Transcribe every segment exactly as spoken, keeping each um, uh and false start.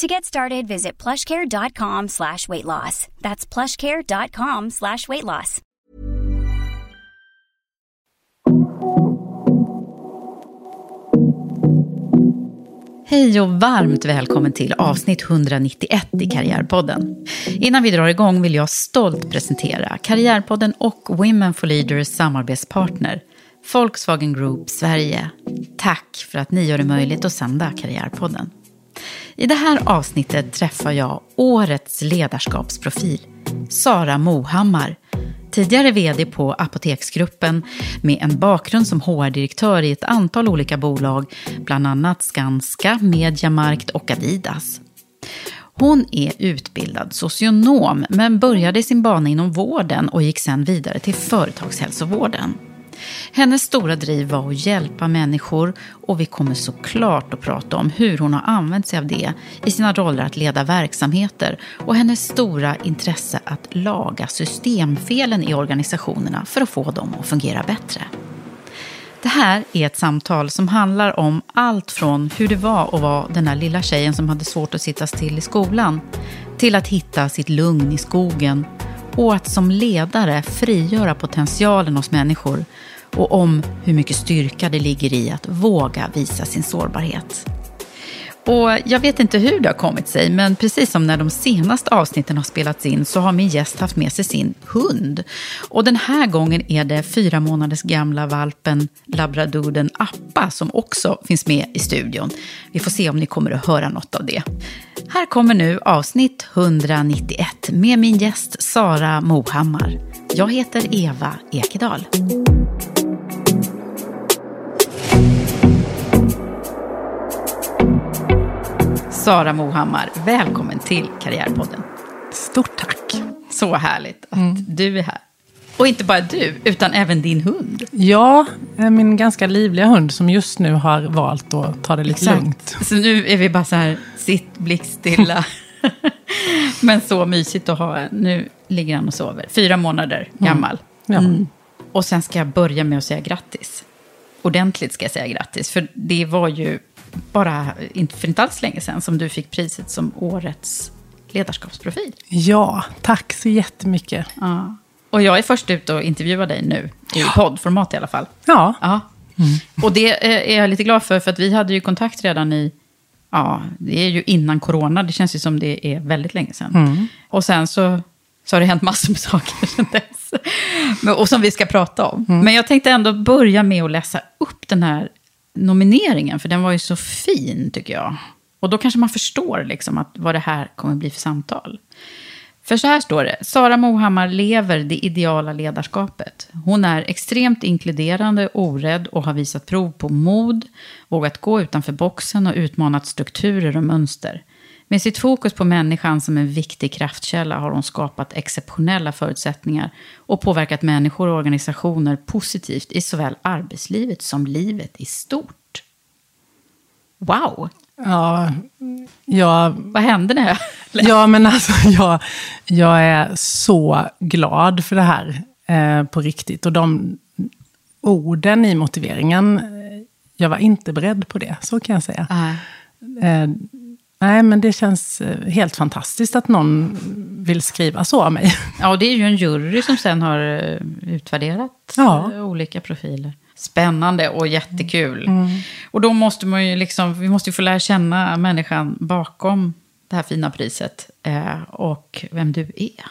To get started, visit plushcare.com slash weight loss. That's plushcare.com slash weight loss. Hej och varmt välkommen till avsnitt etthundranittioett i Karriärpodden. Innan vi drar igång vill jag stolt presentera Karriärpodden och Women for Leaders samarbetspartner, Volkswagen Group Sverige. Tack för att ni gör det möjligt att sända Karriärpodden. I det här avsnittet träffar jag årets ledarskapsprofil, Sara Mohammar, tidigare vd på Apoteksgruppen med en bakgrund som H R-direktör i ett antal olika bolag, bland annat Skanska, Mediamarkt och Adidas. Hon är utbildad socionom men började sin bana inom vården och gick sedan vidare till företagshälsovården. Hennes stora driv var att hjälpa människor och vi kommer såklart att prata om hur hon har använt sig av det i sina roller att leda verksamheter och hennes stora intresse att laga systemfelen i organisationerna för att få dem att fungera bättre. Det här är ett samtal som handlar om allt från hur det var att vara den här lilla tjejen som hade svårt att sitta still i skolan till att hitta sitt lugn i skogen. Och att som ledare frigöra potentialen hos människor och om hur mycket styrka det ligger i att våga visa sin sårbarhet. Och jag vet inte hur det har kommit sig, men precis som när de senaste avsnitten har spelats in så har min gäst haft med sig sin hund. Och den här gången är det fyra månaders gamla valpen labradoodlen Appa som också finns med i studion. Vi får se om ni kommer att höra något av det. Här kommer nu avsnitt etthundranittioett med min gäst Sara Mohammar. Jag heter Eva Ekedal. Sara Mohammar, välkommen till Karriärpodden. Stort tack. Så härligt att mm. du är här. Och inte bara du, utan även din hund. Ja, min ganska livliga hund som just nu har valt att ta det lite Exakt. lugnt. Så nu är vi bara så här, sitt blickstilla. Men så mysigt att ha. Nu ligger han och sover. Fyra månader gammal. Mm. Ja. Mm. Och sen ska jag börja med att säga grattis. Ordentligt ska jag säga grattis. För det var ju bara för inte alls länge sedan som du fick priset som årets ledarskapsprofil. Ja, tack så jättemycket. Ja. Och jag är först ut och intervjuar dig nu, i ja. poddformat i alla fall. Ja. ja. Mm. Och det är jag lite glad för, för att vi hade ju kontakt redan i, ja, det är ju innan corona, det känns ju som det är väldigt länge sedan. Mm. Och sen så, så har det hänt massor med saker sedan dess, Men, och som vi ska prata om. Mm. Men jag tänkte ändå börja med att läsa upp den här nomineringen, för den var ju så fin tycker jag. Och då kanske man förstår liksom att vad det här kommer bli för samtal. För så här står det. Sara Mohammar lever det ideala ledarskapet. Hon är extremt inkluderande, orädd och har visat prov på mod, vågat gå utanför boxen och utmanat strukturer och mönster. Med sitt fokus på människan som en viktig kraftkälla har hon skapat exceptionella förutsättningar och påverkat människor och organisationer positivt i såväl arbetslivet som livet i stort. Wow! Ja, jag... Vad hände när jag... Ja, men alltså jag, jag är så glad för det här eh, på riktigt. Och de orden i motiveringen, jag var inte beredd på det, så kan jag säga. Uh-huh. Eh, nej, men det känns helt fantastiskt att någon vill skriva så av mig. Ja, och det är ju en jury som sen har utvärderat ja. olika profiler. Spännande och jättekul. Mm. Och då måste man ju liksom, vi måste ju få lära känna människan bakom det här fina priset eh, och vem du är.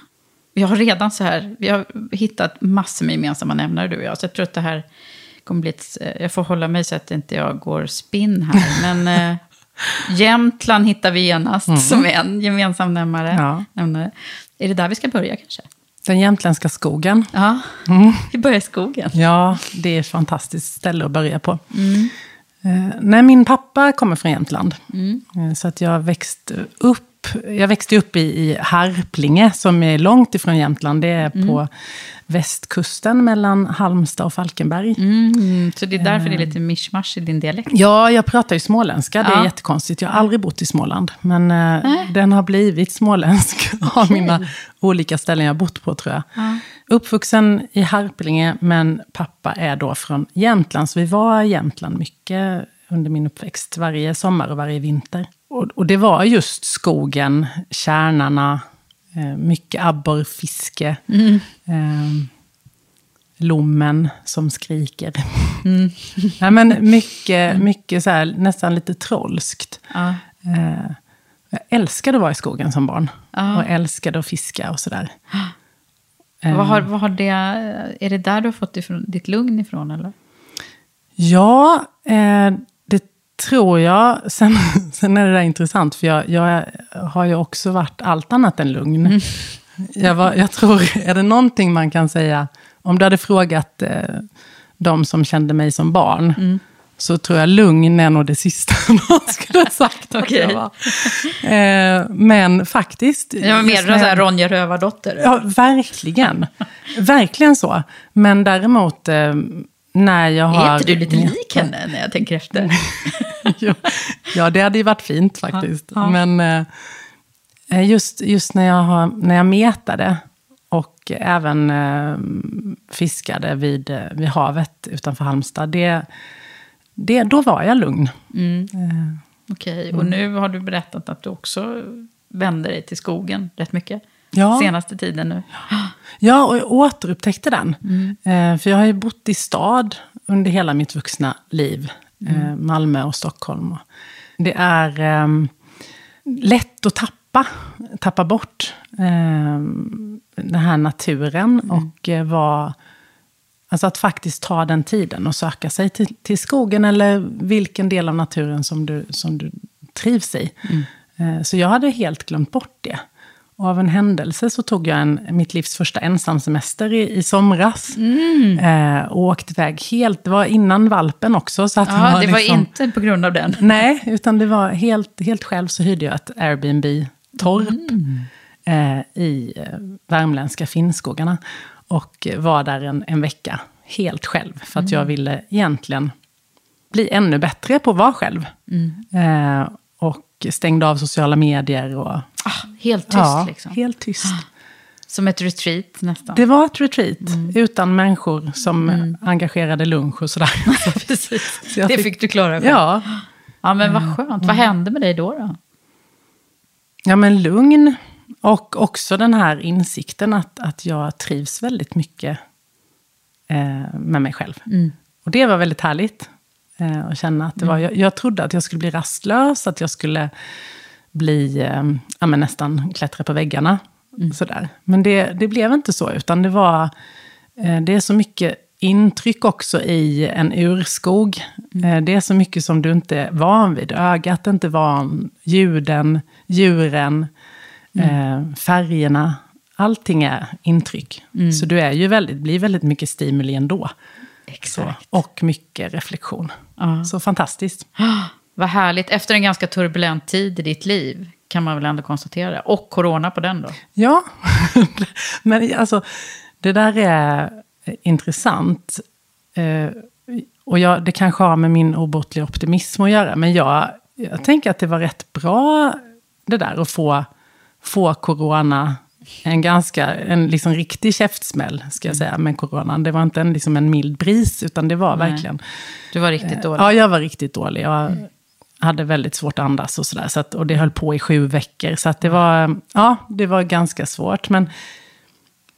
Jag har redan så här, vi har hittat massor med gemensamma nämnare du och jag, så jag tror att det här kommer bli ett, jag får hålla mig så att inte jag går spinn här, men eh, Jämtland hittar vi genast mm. som en gemensam nämnare. Ja. nämnare. Är det där vi ska börja kanske? Den jämtländska skogen. Ja, mm. vi börjar i skogen. Ja, det är ett fantastiskt ställe att börja på. Mm. Eh, nej, min pappa kommer från Jämtland. Mm. Eh, så att jag växte upp, jag växte upp i, i Harplinge som är långt ifrån Jämtland. Det är mm. på västkusten mellan Halmstad och Falkenberg. Mm. Mm. Så det är därför eh. det är lite mischmasch i din dialekt? Ja, jag pratar ju småländska. Det är ja. jättekonstigt. Jag har aldrig bott i Småland. Men eh, äh. den har blivit småländsk av okay. mina olika ställen jag bott på, tror jag. Ja. Uppvuxen i Harplinge, men pappa är då från Jämtland. Så vi var i Jämtland mycket under min uppväxt. Varje sommar och varje vinter. Och, och det var just skogen, kärnarna, eh, mycket abborrfiske. Mm. Eh, lommen som skriker. Mm. Nej, men mycket, mycket så här, nästan lite trollskt. Ja. Eh, jag älskade att vara i skogen som barn. Ja. Och älskade att fiska och sådär. Vad har, vad har det, är det där du har fått ifrån, ditt lugn ifrån, eller? Ja, eh, det tror jag. Sen, sen är det där intressant, för jag, jag har ju också varit allt annat än lugn. Mm. Jag, var, jag tror, är det någonting man kan säga, om du hade frågat eh, de som kände mig som barn, mm. så tror jag lugn är nog det sista någon skulle ha sagt. Okay. Att jag var. Eh, men faktiskt... Jag var mer just med, så här Ronja Rövardotter. Ja, verkligen. Verkligen så. Men däremot, eh, när jag har... Är inte du lite lik henne när jag tänker efter? Ja, det hade ju varit fint faktiskt. Ja, ja. Men eh, just, just när, jag har, när jag metade och även eh, fiskade vid, vid havet utanför Halmstad, det... Det, då var jag lugn. Mm. Eh, Okej, okay. mm. Och nu har du berättat att du också vände dig till skogen rätt mycket. Ja. Senaste tiden nu. Ja, och jag återupptäckte den. Mm. Eh, för jag har ju bott i stad under hela mitt vuxna liv. Mm. Eh, Malmö och Stockholm. Det är eh, lätt att tappa, tappa bort eh, den här naturen mm. och eh, vara... Alltså att faktiskt ta den tiden och söka sig till, till skogen eller vilken del av naturen som du, som du trivs i. Mm. Så jag hade helt glömt bort det. Och av en händelse så tog jag en, mitt livs första ensamsemester i, i somras. Mm. Eh, och åkte iväg helt, det var innan valpen också. Så att ja, det var, det var liksom, inte på grund av den. Nej, utan det var helt, helt själv så hyrde jag ett Airbnb-torp mm. eh, i Värmländska Finnskogarna. Och var där en, en vecka helt själv. För att mm. jag ville egentligen bli ännu bättre på att vara själv. Mm. Eh, och stängde av sociala medier. Och, ah, helt tyst ja, liksom. helt tyst. Ah, som ett retreat nästan. Det var ett retreat. Mm. Utan människor som mm. engagerade lunch och sådär. Precis. Så jag fick, det fick du klara själv. Ja. Ja, men vad skönt. Mm. Vad hände med dig då då? Ja, men lugn. Och också den här insikten att, att jag trivs väldigt mycket eh, med mig själv. Mm. Och det var väldigt härligt eh, att känna att det mm. var... Jag, jag trodde att jag skulle bli rastlös, att jag skulle bli eh, ja, men nästan klättra på väggarna. Mm. Sådär. Men det, det blev inte så, utan det var... Eh, det är så mycket intryck också i en urskog. Mm. Eh, det är så mycket som du inte är van vid. Ögat är inte van, ljuden, djuren... Mm. färgerna, allting är intryck. Mm. Så du är ju väldigt, blir väldigt mycket stimuli ändå. Exakt. Så, och mycket reflektion. Uh. Så fantastiskt. Oh, vad härligt. Efter en ganska turbulent tid i ditt liv kan man väl ändå konstatera. Och corona på den då? Ja, men alltså det där är intressant. Uh, och jag, det kanske har med min obotliga optimism att göra, men jag jag tänker att det var rätt bra det där att få, få corona, en ganska, en liksom riktig käftsmäll ska jag säga, med coronan. Det var inte en, liksom en mild bris, utan det var Nej. verkligen... Du var riktigt dålig. Ja, jag var riktigt dålig. Jag mm. hade väldigt svårt att andas och sådär. Så att, och det höll på i sju veckor. Så att det var, ja, det var ganska svårt. Men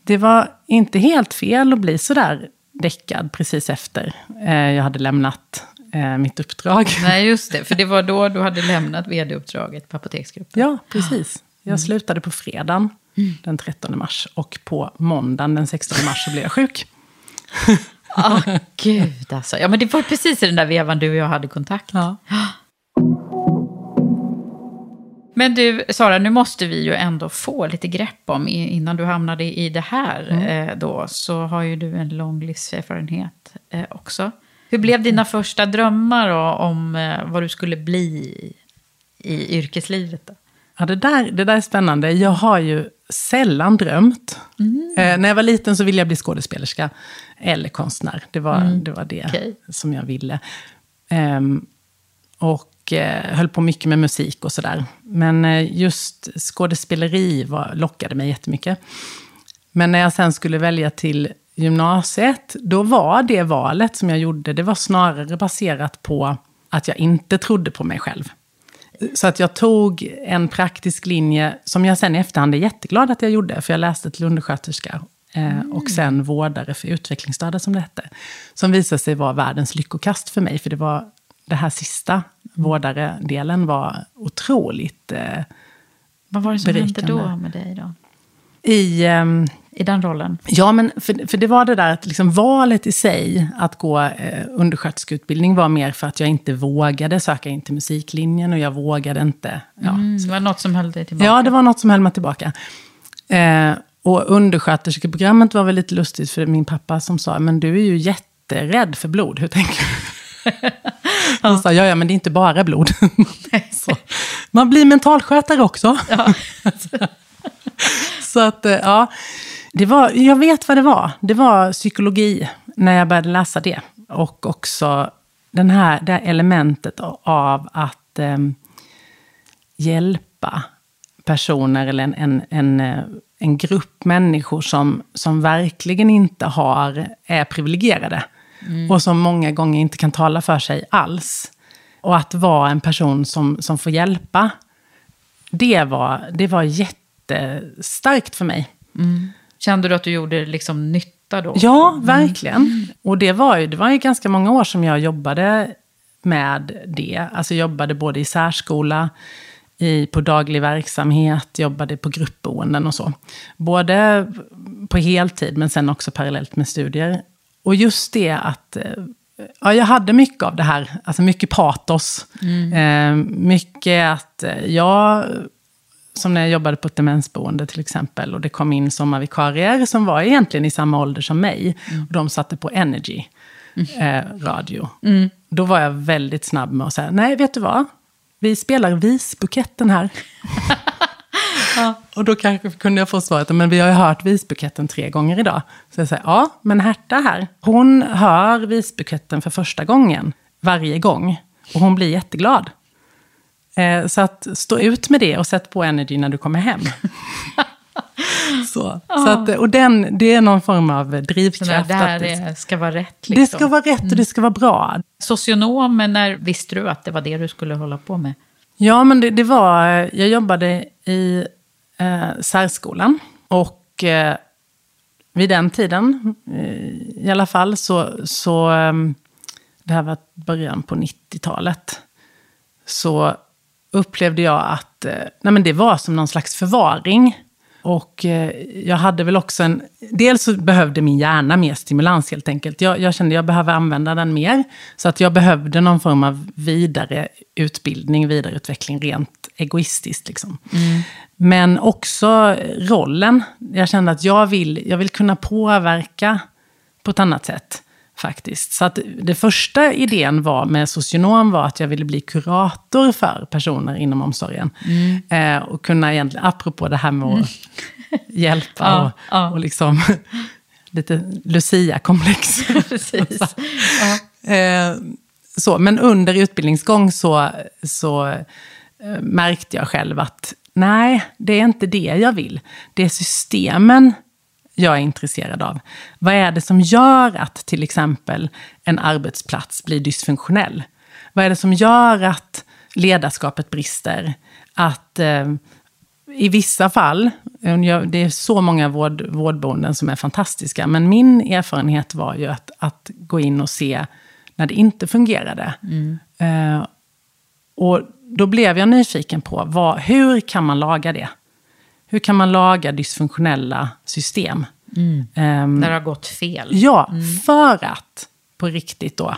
det var inte helt fel att bli sådär däckad precis efter jag hade lämnat mitt uppdrag. Nej, just det. För det var då du hade lämnat vd-uppdraget på apoteksgruppen. Ja, precis. Jag mm. slutade på fredagen mm. den trettonde mars. Och på måndagen den sextonde mars så blev jag sjuk. Åh, oh, gud alltså. Ja, men det var precis i den där vevan du och jag hade kontakt. Ja. Men du, Sara, nu måste vi ju ändå få lite grepp om, innan du hamnade i det här mm. då, så har ju du en lång livserfarenhet också. Hur blev dina första drömmar då, om vad du skulle bli i yrkeslivet då? Ja, det där, det där är spännande. Jag har ju sällan drömt. Mm. Eh, när jag var liten så ville jag bli skådespelerska eller konstnär. Det var mm. det, var det okay. som jag ville. Eh, och eh, höll på mycket med musik och sådär. Men eh, just skådespeleri var, lockade mig jättemycket. Men när jag sen skulle välja till gymnasiet, då var det valet som jag gjorde, det var snarare baserat på att jag inte trodde på mig själv. Så att jag tog en praktisk linje som jag sen i efterhand är jätteglad att jag gjorde, för jag läste till undersköterska eh, mm. och sen vårdare för utvecklingsstörda som det hette, som visade sig vara världens lyckokast för mig, för det var det här sista mm. vårdare-delen var otroligt eh, Vad var det som hände då med dig då? I... Eh, I den rollen? Ja, men för, för det var det där att liksom valet i sig att gå eh, undersköterskeutbildning var mer för att jag inte vågade söka in till musiklinjen och jag vågade inte. Ja, mm, så. Det var något som höll dig tillbaka? Ja, det var något som höll mig tillbaka. Eh, och undersköterskeprogrammet var väl lite lustigt, för min pappa som sa, men du är ju jätterädd för blod, hur tänker du? Han ja. sa, ja, ja, men det är inte bara blod. Så. Man blir mentalskötare också. Ja. Så att, eh, ja... Det var, jag vet vad det var. Det var psykologi när jag började läsa det. Och också den här, det här elementet av att eh, hjälpa personer eller en, en, en, en grupp människor som, som verkligen inte har, är privilegierade. Mm. Och som många gånger inte kan tala för sig alls. Och att vara en person som, som får hjälpa, det var, det var jättestarkt för mig. Mm. Kände du att du gjorde liksom nytta då? Ja, verkligen. Mm. Och det var ju, det var ju ganska många år som jag jobbade med det. Alltså jobbade både i särskola, i, på daglig verksamhet, jobbade på gruppboenden och så. Både på heltid men sen också parallellt med studier. Och just det att, ja, jag hade mycket av det här, alltså mycket patos. Mm. Eh, mycket att jag... Som när jag jobbade på ett demensboende till exempel. Och det kom in sommarvikarier som var egentligen i samma ålder som mig. Mm. Och de satte på Energy-radio. Mm. Eh, mm. Då var jag väldigt snabb med att säga, nej vet du vad? Vi spelar visbuketten här. Ja. Och då kanske kunde jag få svaret, men vi har ju hört visbuketten tre gånger idag. Så jag säger, ja men Herta här. Hon hör visbuketten för första gången. Varje gång. Och hon blir jätteglad. Så att stå ut med det och sätt på Energy när du kommer hem. så. Oh. så att, och den, det är någon form av drivkraft. Det här det ska vara rätt. Liksom. Det ska vara rätt och mm. det ska vara bra. Socionom, när visste du att det var det du skulle hålla på med? Ja, men det, det var... Jag jobbade i eh, särskolan. Och eh, vid den tiden, eh, i alla fall, så... så eh, det här var början på nittiotalet. Så... upplevde jag att nej men det var som någon slags förvaring. Och jag hade väl också en... Dels så behövde min hjärna mer stimulans helt enkelt. Jag, jag kände att jag behöver använda den mer. Så att jag behövde någon form av vidare utbildning, vidareutveckling rent egoistiskt. Liksom. Mm. Men också rollen. Jag kände att jag vill, jag vill kunna påverka på ett annat sätt faktiskt. Så att det första idén var med socionom var att jag ville bli kurator för personer inom omsorgen. Mm. Eh, och kunna egentligen, apropå det här med att mm. hjälpa ja, och, ja. och liksom lite Lucia-komplex. Precis. Ja. Eh, så. Men under utbildningsgång så, så eh, märkte jag själv att nej, det är inte det jag vill. Det är systemen jag är intresserad av. Vad är det som gör att till exempel en arbetsplats blir dysfunktionell? Vad är det som gör att ledarskapet brister? Att eh, i vissa fall, det är så många vård, vårdboenden som är fantastiska. Men min erfarenhet var ju att, att gå in och se när det inte fungerade. Mm. Eh, och då blev jag nyfiken på vad, hur kan man laga det? Hur kan man laga dysfunktionella system? Mm. Um, när det har gått fel. Ja, mm. för att på riktigt då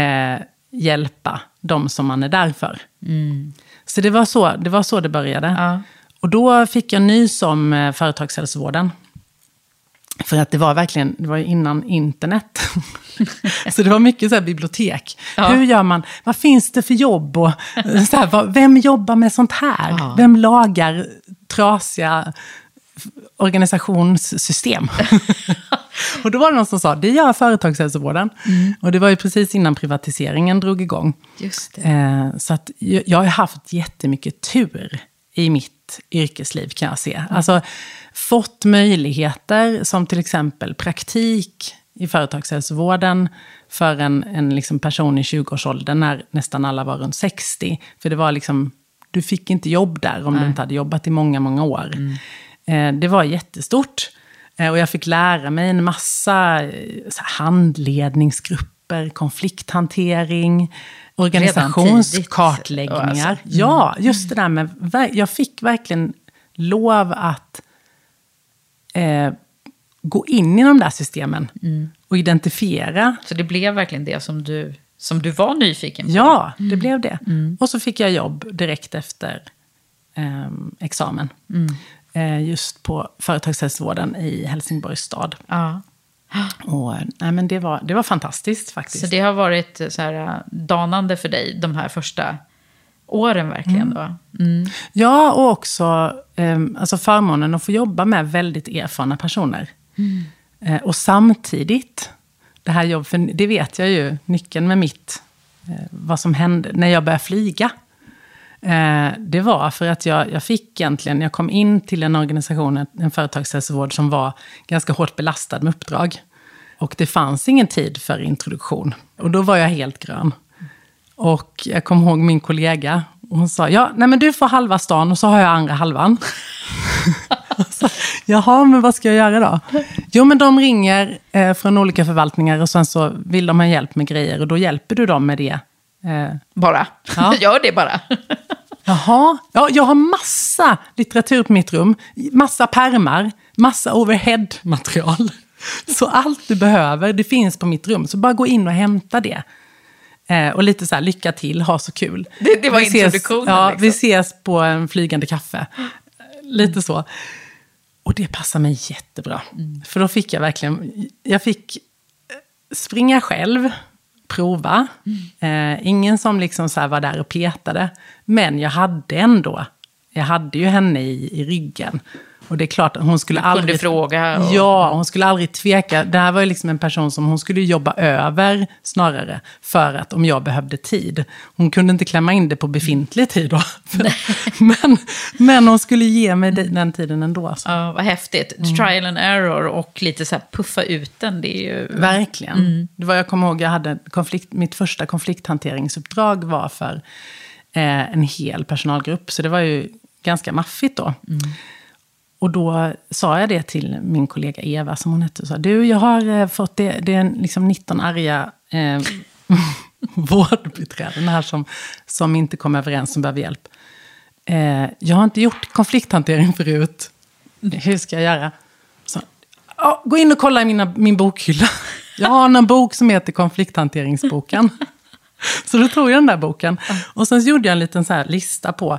eh, hjälpa de som man är där för. Mm. Så det var så det, var så det började. Ja. Och då fick jag nys om eh, företagshälsovården. För att det var verkligen, det var ju innan internet. Så det var mycket så här bibliotek. Ja. Hur gör man, vad finns det för jobb? Och, så här, vad, vem jobbar med sånt här? Ja. Vem lagar trasiga organisationssystem? Och då var det någon som sa, det gör företagshälsovården. Mm. Och det var ju precis innan privatiseringen drog igång. Just det. Eh, så att jag har haft jättemycket tur i mitt yrkesliv kan jag se. Mm. Alltså fått möjligheter som till exempel praktik i företagshälsovården för en, en liksom person i tjugoårsåldern när nästan alla var runt sextio. För det var liksom, du fick inte jobb där om Nej. Du inte hade jobbat i många, många år. Mm. Eh, det var jättestort. Eh, och jag fick lära mig en massa så här, handledningsgrupper, konflikthantering, organisationskartläggningar. Alltså. Mm. Ja, just det där med, jag fick verkligen lov att eh, gå in i de där systemen mm. och identifiera. Så det blev verkligen det som du, som du var nyfiken på? Ja, det mm. blev det. Mm. Och så fick jag jobb direkt efter eh, examen. Mm. Eh, just på företagshälsovården i Helsingborgs stad. Ja. Och, nej, men det var, det var fantastiskt faktiskt. Så det har varit så här danande för dig de här första åren verkligen mm. då? Mm. Ja, och också eh, alltså förmånen att få jobba med väldigt erfarna personer. Mm. Eh, och samtidigt det här jobb, för det vet jag ju nyckeln med mitt eh, vad som hände när jag började flyga eh, det var för att jag, jag fick egentligen, jag kom in till en organisation, en företagshälsovård som var ganska hårt belastad med uppdrag och det fanns ingen tid för introduktion och då var jag helt grön och jag kom ihåg min kollega och hon sa, ja, nej men du får halva stan och så har jag andra halvan. Så, jaha, men vad ska jag göra då? Jo, men de ringer eh, från olika förvaltningar och sen så vill de ha hjälp med grejer och då hjälper du dem med det. Eh, bara? Ja. Gör det bara. Jaha, ja, jag har massa litteratur på mitt rum, massa pärmar, massa overhead-material. Så allt du behöver, det finns på mitt rum. Så bara gå in och hämta det. Eh, och lite så här, lycka till, ha så kul. Det, det var vi introduktionen. Ses, ja, liksom. Vi ses på en flygande kaffe. Lite så. Och det passar mig jättebra. Mm. För då fick jag verkligen, jag fick springa själv, prova. Mm. Eh, ingen som liksom så här var där och petade. Men jag hade ändå, jag hade ju henne i, i ryggen. Och det är klart, hon skulle hon aldrig... fråga. Och... Ja, hon skulle aldrig tveka. Det här var ju liksom en person som hon skulle jobba över snarare. För att om jag behövde tid. Hon kunde inte klämma in det på befintlig tid då. men, men hon skulle ge mig den tiden ändå. Så. Ja, vad häftigt. Mm. Trial and error och lite så här puffa ut den. Det är ju... Verkligen. Mm. Det var, jag kommer ihåg, jag hade konflikt, mitt första konflikthanteringsuppdrag var för eh, en hel personalgrupp. Så det var ju ganska maffigt då. Mm. Och då sa jag det till min kollega Eva som hon hette och sa, du, jag har fått det, det är liksom nitton arga eh, vårdbiträden här som, som inte kommer överens, som behöver hjälp. Eh, jag har inte gjort konflikthantering förut. Hur ska jag göra? Så, ja, gå in och kolla i mina, min bokhylla. Jag har en bok som heter konflikthanteringsboken. Så då tog jag den där boken. Och sen gjorde jag en liten så här lista på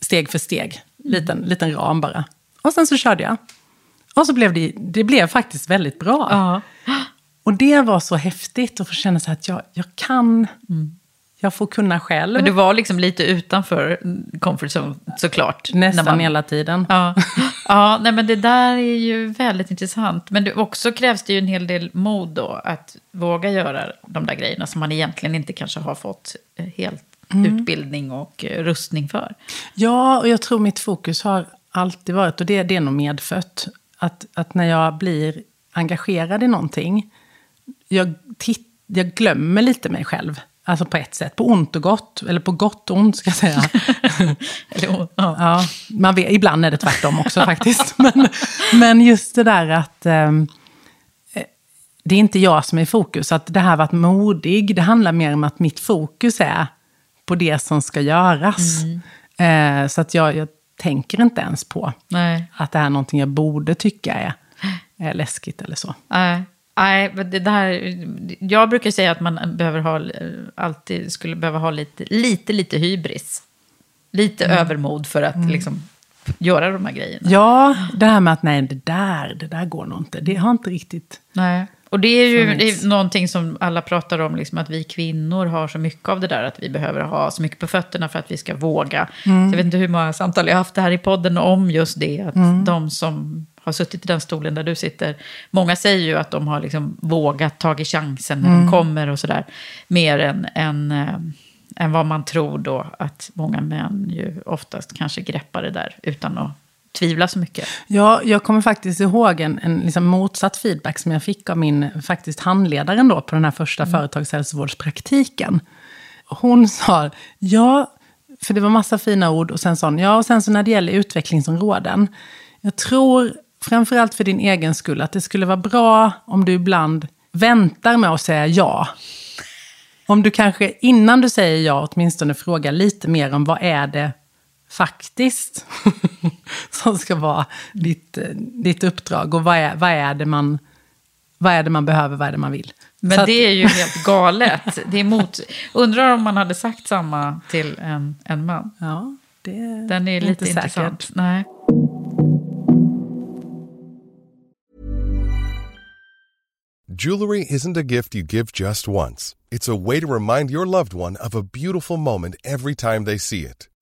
steg för steg. Liten, liten ram bara. Och sen så körde jag. Och så blev det, det blev faktiskt väldigt bra. Ja. Och det var så häftigt att få känna så här att jag, jag kan, mm. Jag får kunna själv. Men du var liksom lite utanför comfort zone, såklart. Nästan när man... hela tiden. Ja, ja nej, men det där är ju väldigt intressant. Men det också krävs det ju en hel del mod då. Att våga göra de där grejerna som man egentligen inte kanske har fått helt mm. utbildning och rustning för. Ja, och jag tror mitt fokus har alltid varit, och det, det är nog medfött, att, att när jag blir engagerad i någonting, jag, titt, jag glömmer lite mig själv. Alltså på ett sätt, på ont och gott. Eller på gott och ont, ska jag säga. Eller, ja. Ja, man vet, ibland är det tvärtom också faktiskt. Men, men just det där att eh, det är inte jag som är i fokus. Att det här var att modig, det handlar mer om att mitt fokus är på det som ska göras. Mm. Eh, så att jag, jag tänker inte ens på Nej. Att det här är någonting jag borde tycka är, är läskigt eller så. Nej. Nej, men det där, jag brukar säga att man behöver ha, alltid skulle behöva ha lite, lite, lite hybris. Lite mm. övermod för att mm. liksom göra de här grejerna. Ja, det här med att nej, det där, det där går nog inte. Det har inte riktigt... Nej, och det är ju det är någonting som alla pratar om, liksom, att vi kvinnor har så mycket av det där. Att vi behöver ha så mycket på fötterna för att vi ska våga. Mm. Så jag vet inte hur många samtal jag har haft här i podden om just det. Att mm. de som... har suttit i den stolen där du sitter. Många säger ju att de har liksom vågat tagit chansen när mm. de kommer och sådär. Mer än, än, äh, än vad man tror då. Att många män ju oftast kanske greppar det där utan att tvivla så mycket. Ja, jag kommer faktiskt ihåg en, en liksom motsatt feedback som jag fick av min faktiskt handledare då på den här första mm. företagshälsovårdspraktiken. Hon sa, ja, för det var massa fina ord och sen sa hon, ja, och sen så när det gäller utvecklingsområden. Jag tror framförallt för din egen skull att det skulle vara bra om du ibland väntar med att säga ja. Om du kanske innan du säger ja åtminstone frågar lite mer om vad är det faktiskt som ska vara ditt, ditt uppdrag och vad är, vad är det man... Vad är det man behöver, vad är det man vill? Men att... det är ju helt galet. Det är mot... Undrar om man hade sagt samma till en, en man. Ja, det är Den är lite säkert. Intressant. Nej. Jewelry isn't a gift you give just once. It's a way to remind your loved one of a beautiful moment every time they see it.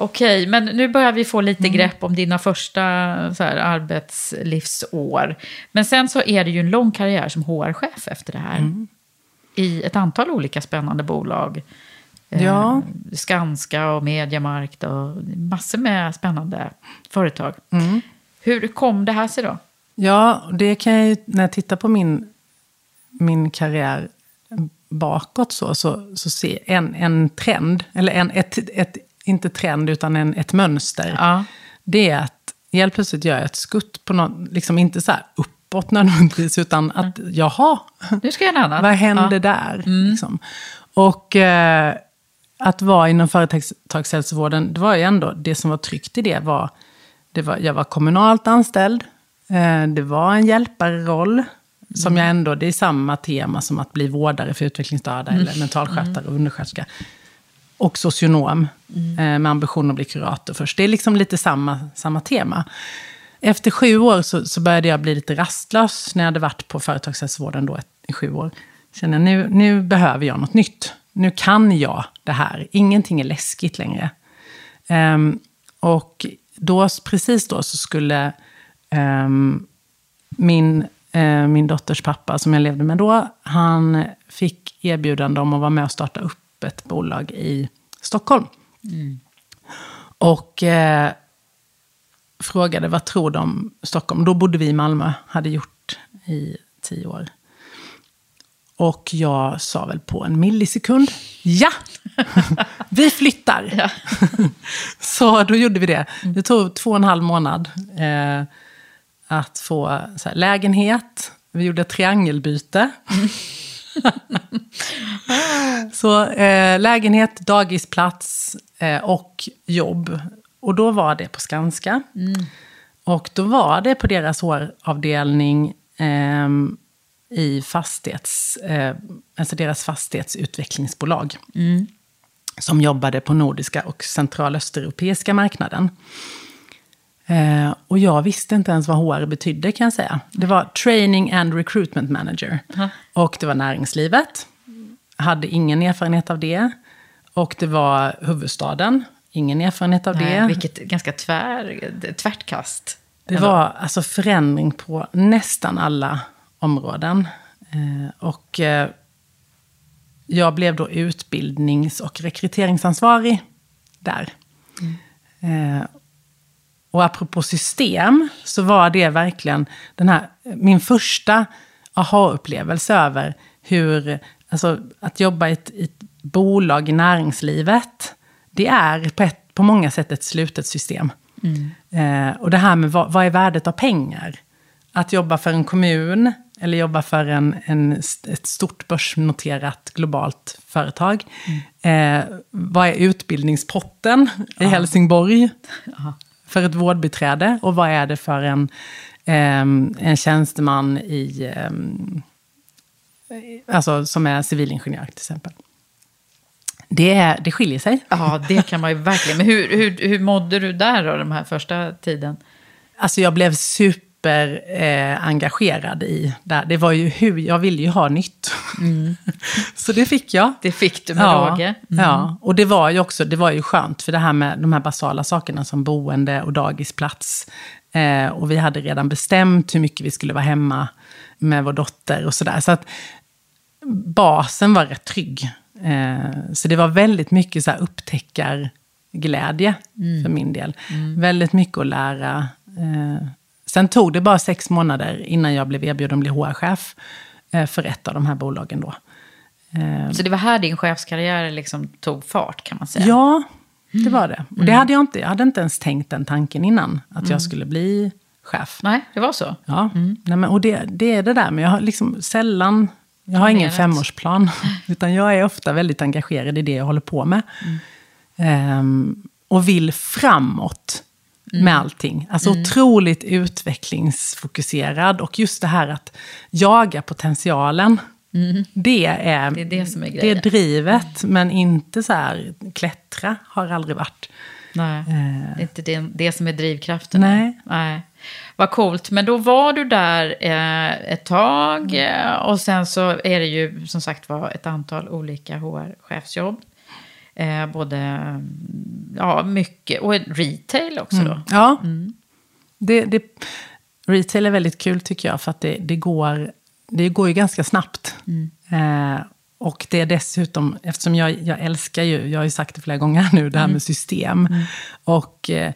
Okej, men nu börjar vi få lite mm. grepp om dina första så här, arbetslivsår. Men sen så är det ju en lång karriär som H R-chef efter det här. Mm. I ett antal olika spännande bolag. Ja. Eh, Skanska och Mediamarkt och massor med spännande företag. Mm. Hur kom det här sig då? Ja, det kan jag ju, när jag tittar på min, min karriär bakåt så, så, så ser jag en, en trend, eller en, ett, ett, inte trend utan en, ett mönster. Ja. Det är att helt plötsligt gör jag ett skutt på någon, liksom inte så här uppåt nödvändigtvis, utan att mm. jaha, nu ska jag en annan. Vad hände ja. där? Mm. Liksom. Och eh, att vara inom företagshälsovården, det var ju ändå, det som var tryggt i det var, det var jag var kommunalt anställd. Det var en hjälparroll som jag ändå, det är samma tema som att bli vårdare för utvecklingsstörda mm. eller mentalskötare och undersköterska. Och socionom mm. med ambition att bli kurator först. Det är liksom lite samma, samma tema. Efter sju år så, så började jag bli lite rastlös när jag hade varit på företagshälsovården då i sju år. Kände jag, nu, nu behöver jag något nytt. Nu kan jag det här. Ingenting är läskigt längre. Um, och då, precis då så skulle... Um, min, uh, min dotters pappa som jag levde med då, han fick erbjudande om att vara med och starta upp ett bolag i Stockholm. Mm. Och uh, frågade vad tror de Stockholm? Då bodde vi i Malmö, hade gjort i tio år. Och jag sa väl på en millisekund, ja! Vi flyttar! Ja. Så då gjorde vi det. Det tog två och en halv månad eh, att få så här, lägenhet. Vi gjorde ett triangelbyte. Mm. Så eh, lägenhet, dagisplats eh, och jobb. Och då var det på Skanska. Mm. Och då var det på deras håravdelning eh, i fastighets, eh, alltså deras fastighetsutvecklingsbolag. Mm. Som jobbade på nordiska och central östeuropeiska marknaden. Eh, och jag visste inte ens vad H R betydde, kan jag säga. Det var training and recruitment manager. Mm. Och det var näringslivet. Hade ingen erfarenhet av det. Och det var huvudstaden. Ingen erfarenhet av Nej, det. Vilket ganska tvär, tvärtkast. Det eller? Var alltså förändring på nästan alla områden. Eh, och... Eh, Jag blev då utbildnings- och rekryteringsansvarig där. Mm. Eh, och apropå system så var det verkligen den här, min första aha-upplevelse över hur alltså, att jobba i ett, i ett bolag i näringslivet. Det är på, ett, på många sätt ett slutet system. Mm. Eh, och det här med vad, vad är värdet av pengar? Att jobba för en kommun... Eller jobba för en, en, ett stort börsnoterat globalt företag. Mm. Eh, vad är utbildningspotten i Aha. Helsingborg Aha. för ett vårdbiträde? Och vad är det för en, eh, en tjänsteman i, eh, alltså, som är civilingenjör till exempel? Det, är, det skiljer sig. Ja, det kan man ju verkligen. Men hur, hur, hur mådde du där då, den här första tiden? Alltså jag blev super... Eh, engagerad i där. Det var ju hur, jag ville ju ha nytt. Mm. Så det fick jag. Det fick du med råge. Ja, mm. ja, och det var ju också, det var ju skönt för det här med de här basala sakerna som boende och dagisplats. Eh, och vi hade redan bestämt hur mycket vi skulle vara hemma med vår dotter och sådär. Så att basen var rätt trygg. Eh, så det var väldigt mycket så här upptäckarglädje mm. för min del. Mm. Väldigt mycket att lära... Eh, Sen tog det bara sex månader innan jag blev erbjuden att bli H R-chef för ett av de här bolagen då. Så det var här din chefskarriär liksom tog fart, kan man säga? Ja, mm. det var det. Och det hade jag inte. Jag hade inte ens tänkt den tanken innan att mm. jag skulle bli chef. Nej, det var så. Ja, mm. Nej, men, och det, det är det där. Men jag har liksom sällan, jag har ingen femårsplan. Utan jag är ofta väldigt engagerad i det jag håller på med. Mm. Um, och vill framåt. Mm. Med allting. Alltså mm. otroligt utvecklingsfokuserad. Och just det här att jaga potentialen. Mm. Det, är, det är det som är grejen. Det är drivet. Mm. Men inte så här klättra har aldrig varit. Nej, eh. det är inte det, det som är drivkraften. Nej. Nej. Vad coolt. Men då var du där eh, ett tag. Mm. Och sen så är det ju som sagt var ett antal olika H R-chefsjobb. Eh, både, ja, mycket. Och retail också då. Mm. Ja, mm. Det, det, retail är väldigt kul tycker jag. För att det, det, går, det går ju ganska snabbt. Mm. Eh, och det är dessutom, eftersom jag, jag älskar ju, jag har ju sagt det flera gånger nu, det här mm. med system. Mm. Och eh,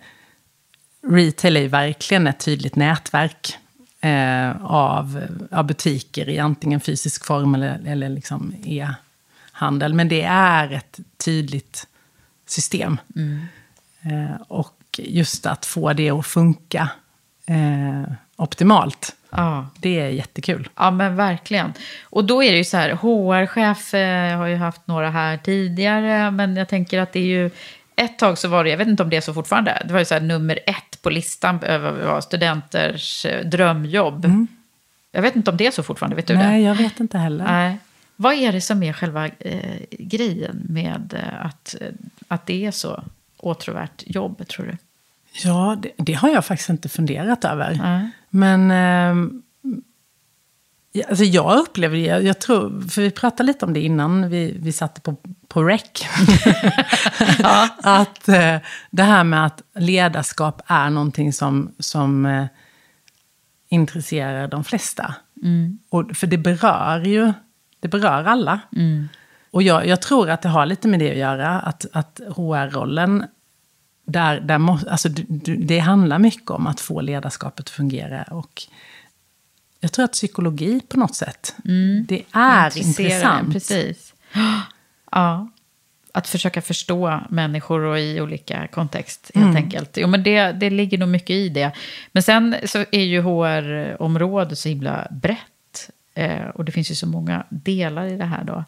retail är ju verkligen ett tydligt nätverk. Eh, av, av butiker i antingen fysisk form eller, eller liksom e-handel. Men det är ett tydligt system. Mm. Eh, och just att få det att funka eh, optimalt. Ja. Det är jättekul. Ja, men verkligen. Och då är det ju så här, H R-chef eh, har ju haft några här tidigare. Men jag tänker att det är ju... Ett tag så var det, jag vet inte om det är så fortfarande, det var ju så här nummer ett på listan över studenters drömjobb. Mm. Jag vet inte om det är så fortfarande, vet du? Nej, det? Nej, jag vet inte heller. Nej. Vad är det som är själva eh, grejen med att, att det är så åtråvärt jobb, tror du? Ja, det, det har jag faktiskt inte funderat över. Nej. Men... Eh, Alltså jag upplever det, jag, jag tror, för vi pratade lite om det innan vi, vi satte på, på rec. Ja. Att eh, det här med att ledarskap är någonting som, som eh, intresserar de flesta. Mm. Och, för det berör ju, det berör alla. Mm. Och jag, jag tror att det har lite med det att göra, att, att H R-rollen, där, där må, alltså, det, det handlar mycket om att få ledarskapet att fungera och... Jag tror att psykologi på något sätt, mm. det är intressant. Precis. Ja, att försöka förstå människor och i olika kontext helt mm. enkelt. Jo, men det, det ligger nog mycket i det. Men sen så är ju H R-området så himla brett. Eh, och det finns ju så många delar i det här då.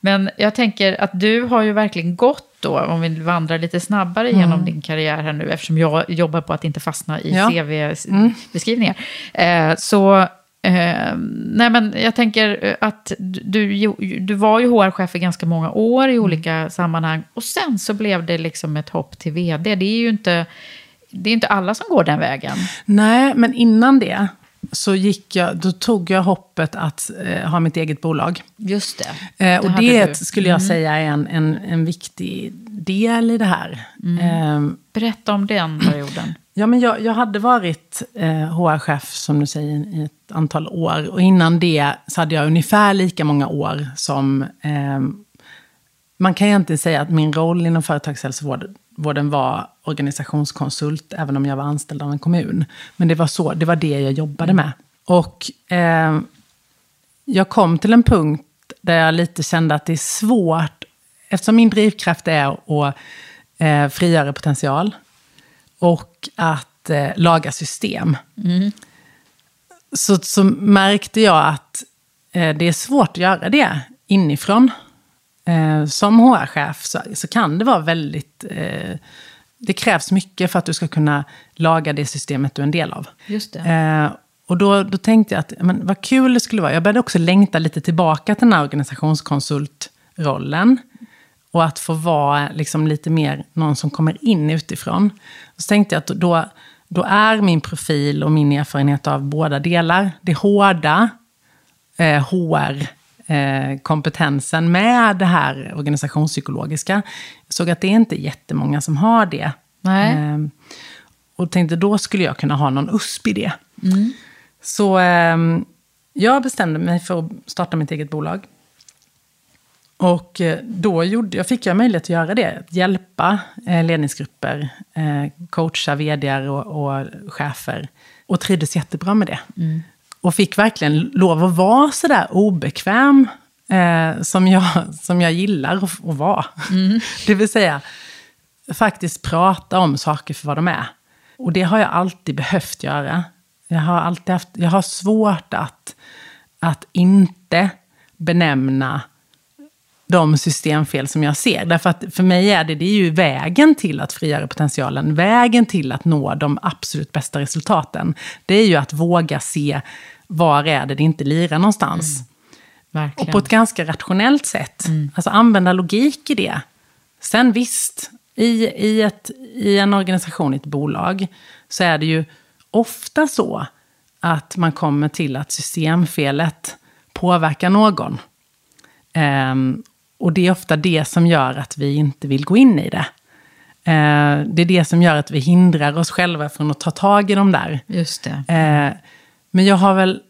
Men jag tänker att du har ju verkligen gått då, om vi vandrar lite snabbare genom mm. din karriär här nu. Eftersom jag jobbar på att inte fastna i ja. C V-beskrivningar. Mm. Eh, så... Uh, nej men jag tänker att du, du var ju H R-chef i ganska många år i olika mm. sammanhang. Och sen så blev det liksom ett hopp till vd. Det är ju inte, det är inte alla som går den vägen. Nej, men innan det så gick jag, då tog jag hoppet att eh, ha mitt eget bolag. Just det. Eh, och det, det skulle jag mm. säga är en, en, en viktig del i det här. Mm. Eh, Berätta om den perioden. Ja, men jag, jag hade varit eh, H R-chef som du säger i ett antal år. Och innan det så hade jag ungefär lika många år som... Eh, man kan egentligen säga att min roll inom företagshälsovården var organisationskonsult. Även om jag var anställd av en kommun. Men det var, så, det, var det jag jobbade med. Och eh, jag kom till en punkt där jag lite kände att det är svårt. Eftersom min drivkraft är att eh, frigöra potential. Och att eh, laga system. Mm. Så, så märkte jag att eh, det är svårt att göra det inifrån. Eh, som H R-chef så, så kan det vara väldigt... Eh, det krävs mycket för att du ska kunna laga det systemet du är en del av. Just det. Eh, och då, då tänkte jag att men, vad kul det skulle vara. Jag började också längta lite tillbaka till den här organisationskonsultrollen. Och att få vara liksom lite mer någon som kommer in utifrån. Så tänkte jag att då, då är min profil och min erfarenhet av båda delar. Det hårda eh, H R-kompetensen eh, med det här organisationspsykologiska. Jag såg att det är inte jättemånga som har det. Nej. Eh, och tänkte då skulle jag kunna ha någon U S P i det. Mm. Så eh, jag bestämde mig för att starta mitt eget bolag. Och då gjorde, jag fick jag möjlighet att göra det. Hjälpa ledningsgrupper, coacha vd:ar och, och chefer. Och trivdes jättebra med det. Mm. Och fick verkligen lov att vara så där obekväm eh, som, jag, som jag gillar att, att vara. Mm. Det vill säga, faktiskt prata om saker för vad de är. Och det har jag alltid behövt göra. Jag har, alltid haft, jag har svårt att, att inte benämna... de systemfel som jag ser. Därför att för mig är det, det är ju vägen till att frigöra potentialen. Vägen till att nå de absolut bästa resultaten. Det är ju att våga se var är det, det inte lirar någonstans. Mm. Och på ett ganska rationellt sätt. Mm. Alltså använda logik i det. Sen visst, i, i, ett, i en organisation, i ett bolag så är det ju ofta så att man kommer till att systemfelet påverkar någon. Um, Och det är ofta det som gör att vi inte vill gå in i det. Eh, det är det som gör att vi hindrar oss själva från att ta tag i dem där. Just det. Eh, men jag har väl...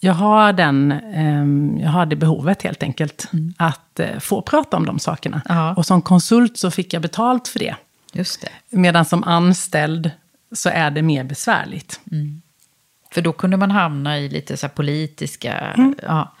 Jag har, den, eh, jag har det behovet helt enkelt. Mm. Att eh, få prata om de sakerna. Aha. Och som konsult så fick jag betalt för det. Just det. Medan som anställd så är det mer besvärligt. Mm. För då kunde man hamna i lite så här politiska... Mm. Ja.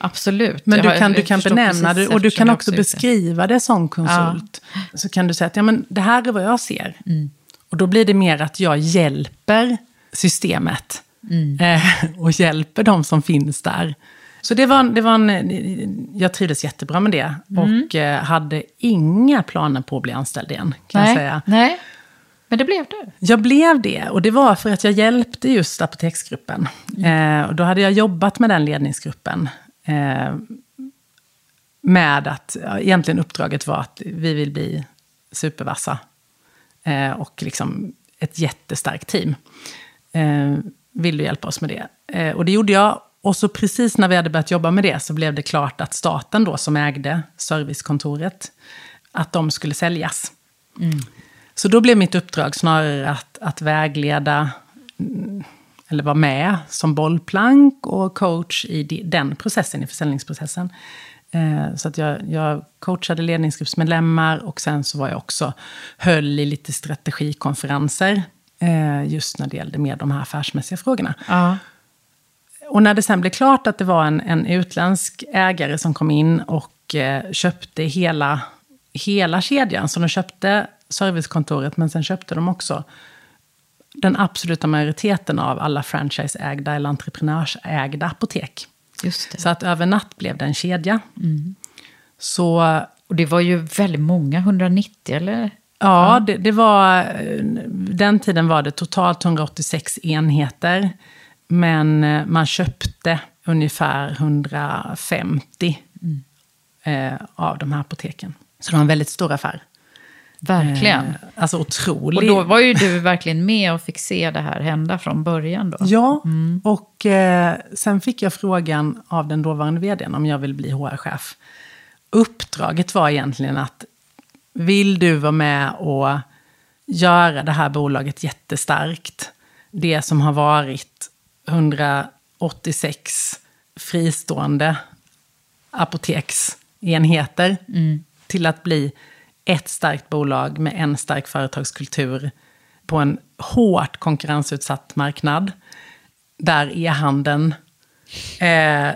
Absolut. Men du kan, du kan benämna det och du kan också beskriva det som konsult. Ja. Så kan du säga att ja, men det här är vad jag ser. Mm. Och då blir det mer att jag hjälper systemet. Mm. Eh, och hjälper de som finns där. Så det var, det var en, jag trivdes jättebra med det. Mm. Och eh, hade inga planer på att bli anställd igen, kan Nej. jag säga. Nej. Men det blev du? Jag blev det. Och det var för att jag hjälpte just apoteksgruppen. Mm. Eh, och då hade jag jobbat med den ledningsgruppen. Med att ja, egentligen uppdraget var att vi vill bli supervassa eh, och liksom ett jättestarkt team. Eh, vill du hjälpa oss med det? Eh, och det gjorde jag. Och så precis när vi hade börjat jobba med det så blev det klart att staten då som ägde servicekontoret, att de skulle säljas. Mm. Så då blev mitt uppdrag snarare att, att vägleda... eller var med som bollplank och coach i den processen, i försäljningsprocessen. Så att jag, jag coachade ledningsgruppsmedlemmar och sen så var jag också, höll i lite strategikonferenser just när det gällde med de här affärsmässiga frågorna. Ja. Och när det sen blev klart att det var en, en utländsk ägare som kom in och köpte hela, hela kedjan. Så de köpte servicekontoret men sen köpte de också den absoluta majoriteten av alla franchiseägda eller entreprenörsägda apotek. Just det. Så att över natt blev det en kedja. Mm. Så, och det var ju väldigt många, hundranittio eller? Ja, ja. Det, det var, den tiden var det totalt hundraåttiosex enheter. Men man köpte ungefär hundrafemtio mm. eh, av de här apoteken. Så det var en väldigt stor affär. Verkligen. Eh, alltså otroligt. Och då var ju du verkligen med och fick se det här hända från början då. Ja, mm. och eh, sen fick jag frågan av den dåvarande vdn om jag vill bli H R-chef. Uppdraget var egentligen att vill du vara med och göra det här bolaget jättestarkt? Det som har varit hundraåttiosex fristående apoteksenheter mm. till att bli ett starkt bolag med en stark företagskultur på en hårt konkurrensutsatt marknad. Där e-handeln eh,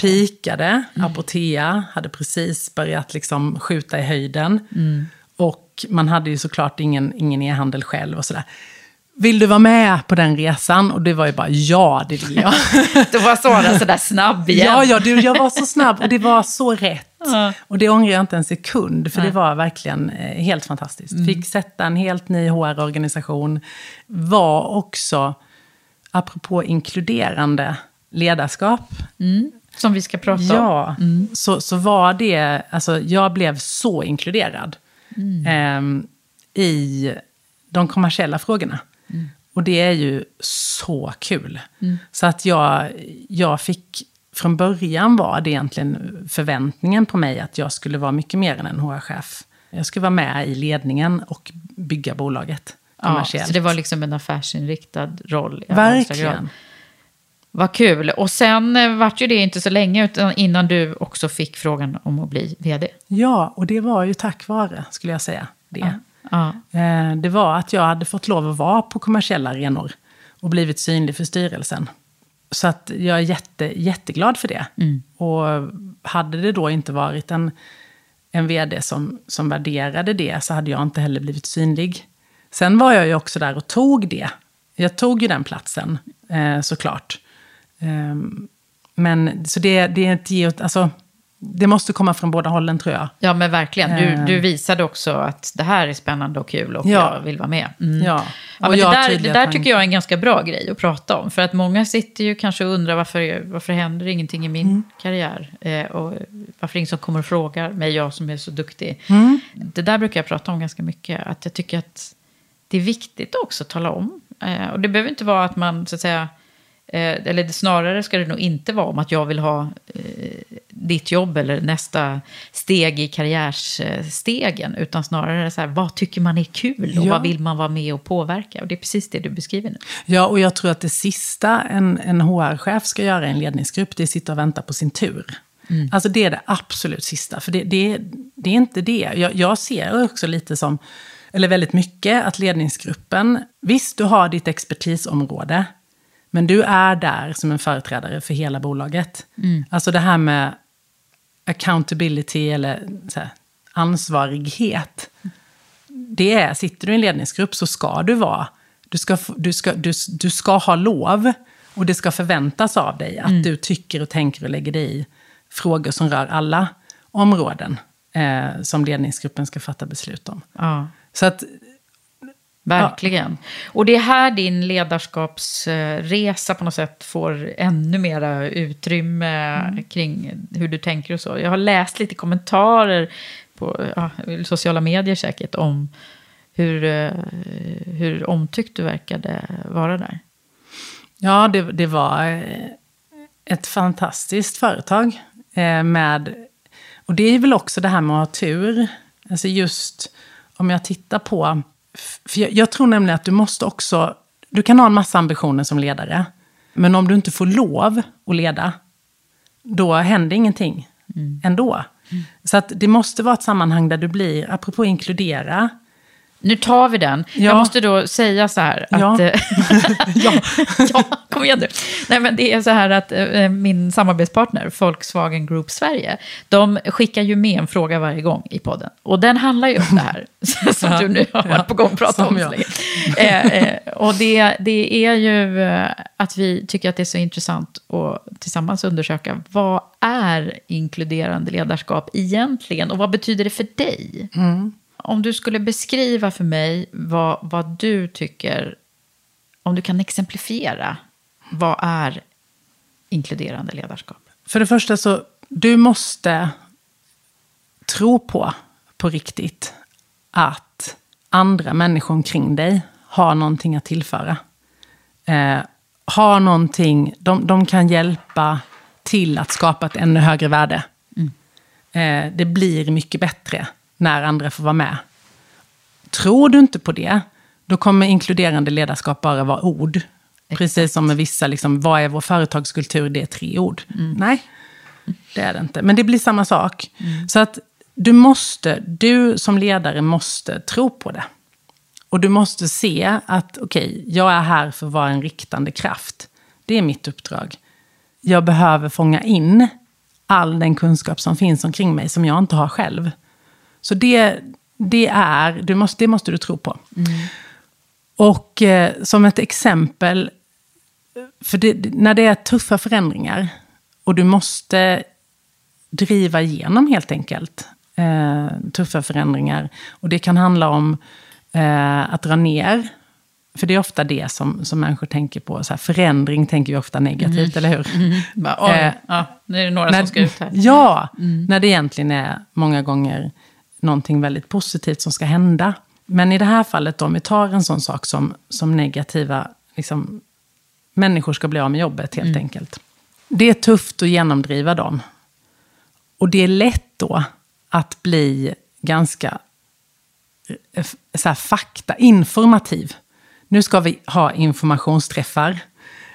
pikade. Mm. Apotea hade precis börjat liksom skjuta i höjden. Mm. Och man hade ju såklart ingen, ingen e-handel själv och sådär. Vill du vara med på den resan? Och det var ju bara, ja, det vill jag. Du var sådär, sådär snabb igen. Ja, ja du, jag var så snabb och det var så rätt. Uh-huh. Och det ångrar jag inte en sekund, för uh-huh. det var verkligen eh, helt fantastiskt. Mm. Fick sätta en helt ny H R-organisation. Var också, apropå inkluderande ledarskap. Mm. Som vi ska prata ja, om. Ja, mm. så, så var det, alltså jag blev så inkluderad mm. eh, i de kommersiella frågorna. Mm. Och det är ju så kul. Mm. Så att jag, jag fick... Från början var det egentligen förväntningen på mig att jag skulle vara mycket mer än en H R-chef. Jag skulle vara med i ledningen och bygga bolaget kommersiellt. Ja, så det var liksom en affärsinriktad roll. Verkligen. Vad kul. Och sen var ju det inte så länge utan innan du också fick frågan om att bli vd. Ja, och det var ju tack vare, skulle jag säga, det. Ja, ja. Det var att jag hade fått lov att vara på kommersiella arenor och blivit synlig för styrelsen. Så att jag är jätte, jätteglad för det. Mm. Och hade det då inte varit en, en vd som, som värderade det så hade jag inte heller blivit synlig. Sen var jag ju också där och tog det. Jag tog ju den platsen, eh, såklart. Eh, men så det, det är ett geot... Alltså, det måste komma från båda hållen, tror jag. Ja, men verkligen. Du, du visade också att det här är spännande och kul och ja. jag vill vara med. Mm. Ja. Ja, men det där, det där tycker jag är en ganska bra grej att prata om. För att många sitter ju kanske och undrar varför, varför händer ingenting i min mm. karriär? Eh, och varför ingen som kommer och frågar mig, jag som är så duktig. Mm. Det där brukar jag prata om ganska mycket. Att jag tycker att det är viktigt också att tala om. Eh, och det behöver inte vara att man, så att säga... Eh, eller snarare ska det nog inte vara om att jag vill ha eh, ditt jobb eller nästa steg i karriärstegen, utan snarare så här, vad tycker man är kul och ja. vad vill man vara med och påverka, och det är precis det du beskriver nu. Ja, och jag tror att det sista en, en H R-chef ska göra i en ledningsgrupp, det är att sitta och vänta på sin tur. Mm. Alltså det är det absolut sista, för det, det, det är inte det. Jag, jag ser också lite som, eller väldigt mycket, att ledningsgruppen, visst du har ditt expertisområde, men du är där som en företrädare för hela bolaget. Mm. Alltså det här med accountability eller så här, ansvarighet. Det är, sitter du i en ledningsgrupp så ska du vara. Du ska, du ska, du, du ska ha lov, och det ska förväntas av dig att mm. du tycker och tänker och lägger dig i frågor som rör alla områden eh, som ledningsgruppen ska fatta beslut om. Ja. Så att... Verkligen. Ja. Och det är här din ledarskapsresa på något sätt får ännu mera utrymme mm. kring hur du tänker och så. Jag har läst lite kommentarer på ja, sociala medier säkert om hur, hur omtyckt du verkade vara där. Ja, det, det var ett fantastiskt företag. Med, och det är väl också det här med att ha tur. Alltså just om jag tittar på... För jag, jag tror nämligen att du måste också... Du kan ha en massa ambitioner som ledare. Men om du inte får lov att leda, då händer ingenting mm. ändå. Mm. Så att det måste vara ett sammanhang där du blir... Apropå inkludera... Nu tar vi den. Ja. Jag måste då säga så här att... Ja, ja. ja kom igen nu. Nej, men det är så här att eh, min samarbetspartner, Volkswagen Group Sverige, de skickar ju med en fråga varje gång i podden. Och den handlar ju om det här som du nu har varit på gång och pratat om. Eh, eh, och det, det är ju att vi tycker att det är så intressant att tillsammans undersöka vad är inkluderande ledarskap egentligen och vad betyder det för dig? Mm. Om du skulle beskriva för mig vad, vad du tycker, om du kan exemplifiera, vad är inkluderande ledarskap? För det första så, du måste tro på, på riktigt, att andra människor omkring dig har någonting att tillföra. Eh, har någonting, de, de kan hjälpa till att skapa ett ännu högre värde. Mm. Eh, det blir mycket bättre när andra får vara med. Tror du inte på det, då kommer inkluderande ledarskap bara vara ord. Exakt. Precis som med vissa, liksom, vad är vår företagskultur? Det är tre ord. Mm. Nej, det är det inte. Men det blir samma sak. Mm. Så att du måste, du som ledare måste tro på det. Och du måste se att, okej, okay, jag är här för att vara en riktande kraft. Det är mitt uppdrag. Jag behöver fånga in all den kunskap som finns omkring mig som jag inte har själv. Så det, det är, du måste, det måste du tro på. Mm. Och eh, som ett exempel, för det, när det är tuffa förändringar och du måste driva igenom helt enkelt eh, tuffa förändringar. Och det kan handla om eh, att dra ner, för det är ofta det som, som människor tänker på. Så här, förändring tänker ju ofta negativt, mm. eller hur? Mm. Bara, oj, eh, ja, nu är det några när, som ska ut här. Ja, mm. när det egentligen är många gånger... någonting väldigt positivt som ska hända. Men i det här fallet då, om vi tar en sån sak som, som negativa, liksom, människor ska bli av med jobbet helt mm. enkelt. Det är tufft att genomdriva dem. Och det är lätt då att bli ganska så här, fakta, informativ. Nu ska vi ha informationsträffar.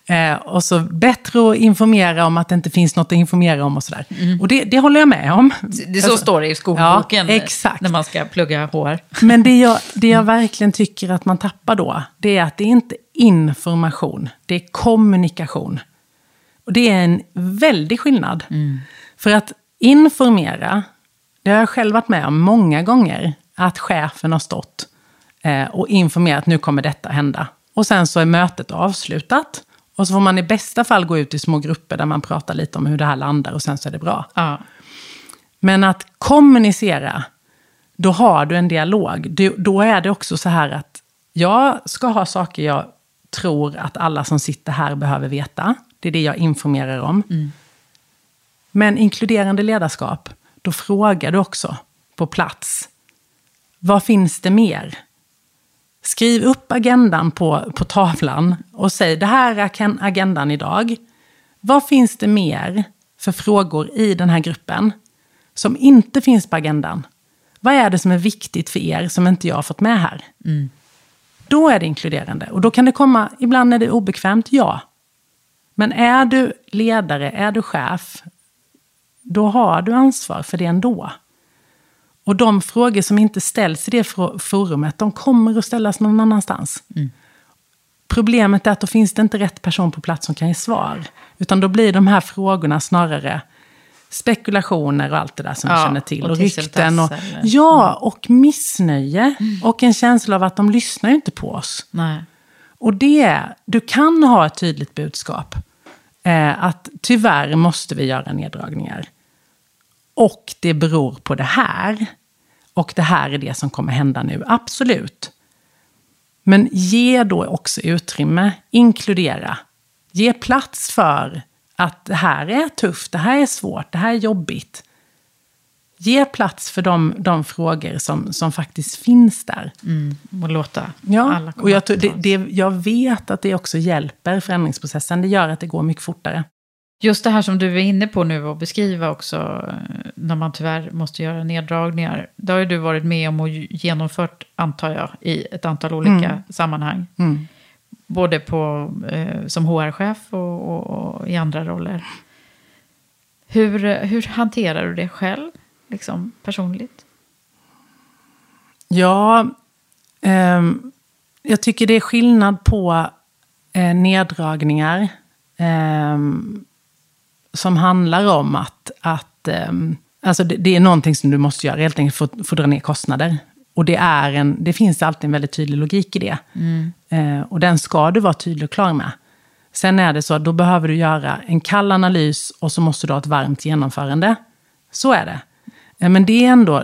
Eh, och så bättre att informera om att det inte finns något att informera om och sådär. Mm. Och det, det håller jag med om. Det så alltså, står det i skolboken, ja, exakt. När man ska plugga H R. Men det jag, det jag verkligen tycker att man tappar då, det är att det är inte information, det är kommunikation. Och det är en väldig skillnad. Mm. För att informera, det har jag själv varit med om många gånger, att chefen har stått eh, och informerat, nu kommer detta hända. Och sen så är mötet avslutat. Och så får man i bästa fall gå ut i små grupper där man pratar lite om hur det här landar och sen så är det bra. Ja. Men att kommunicera, då har du en dialog. Du, då är det också så här att jag ska ha saker jag tror att alla som sitter här behöver veta. Det är det jag informerar om. Mm. Men inkluderande ledarskap, då frågar du också på plats. Vad finns det mer? Skriv upp agendan på, på tavlan och säg, det här är agendan idag. Vad finns det mer för frågor i den här gruppen som inte finns på agendan? Vad är det som är viktigt för er som inte jag har fått med här? Mm. Då är det inkluderande. Och då kan det komma, ibland är det obekvämt, ja. Men är du ledare, är du chef, då har du ansvar för det ändå. Och de frågor som inte ställs i det forumet, de kommer att ställas någon annanstans. Mm. Problemet är att då finns det inte rätt person på plats som kan ge svar. Utan då blir de här frågorna snarare spekulationer och allt det där som ja, vi känner till. Och, och rykten och, ja, och missnöje. Mm. Och en känsla av att de lyssnar ju inte på oss. Nej. Och det, du kan ha ett tydligt budskap. Eh, att tyvärr måste vi göra neddragningar. Och det beror på det här. Och det här är det som kommer hända nu. Absolut. Men ge då också utrymme. Inkludera. Ge plats för att det här är tufft, det här är svårt, det här är jobbigt. Ge plats för de, de frågor som, som faktiskt finns där. Mm, och låta ja, alla komma och jag, det, det, jag vet att det också hjälper förändringsprocessen. Det gör att det går mycket fortare. Just det här som du är inne på nu och beskriva också, när man tyvärr måste göra neddragningar. Det har ju du varit med om och genomfört, antar jag, i ett antal olika mm. sammanhang. Mm. Både på, eh, som H R-chef och, och, och i andra roller. Hur, hur hanterar du det själv, liksom personligt? Ja, eh, jag tycker det är skillnad på eh, neddragningar eh, som handlar om att, att eh, alltså det, det är någonting som du måste göra helt enkelt för att dra ner kostnader. Och det, är en, det finns alltid en väldigt tydlig logik i det. Mm. Eh, och den ska du vara tydlig och klar med. Sen är det så att då behöver du göra en kall analys och så måste du ha ett varmt genomförande. Så är det. Eh, men det är ändå,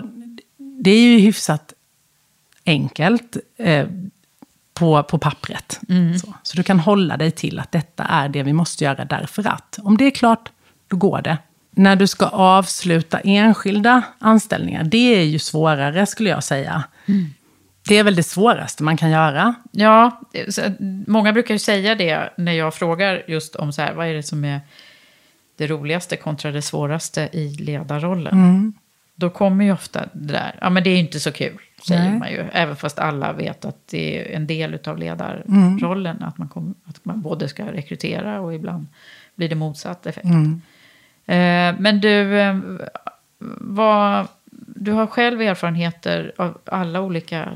det är ju hyfsat enkelt eh, på, på pappret. Mm. Så. så du kan hålla dig till att detta är det vi måste göra därför att. Om det är klart, då går det. När du ska avsluta enskilda anställningar, det är ju svårare skulle jag säga. Mm. Det är väl det svåraste man kan göra. Ja, många brukar ju säga det när jag frågar just om så här, vad är det som är det roligaste kontra det svåraste i ledarrollen? Mm. Då kommer ju ofta det där, ja men det är inte så kul, säger Nej. Man ju. Även fast alla vet att det är en del av ledarrollen, mm. att, man kom, att man både ska rekrytera och ibland blir det motsatt effekt. Mm. Men du, vad, du har själv erfarenheter av alla olika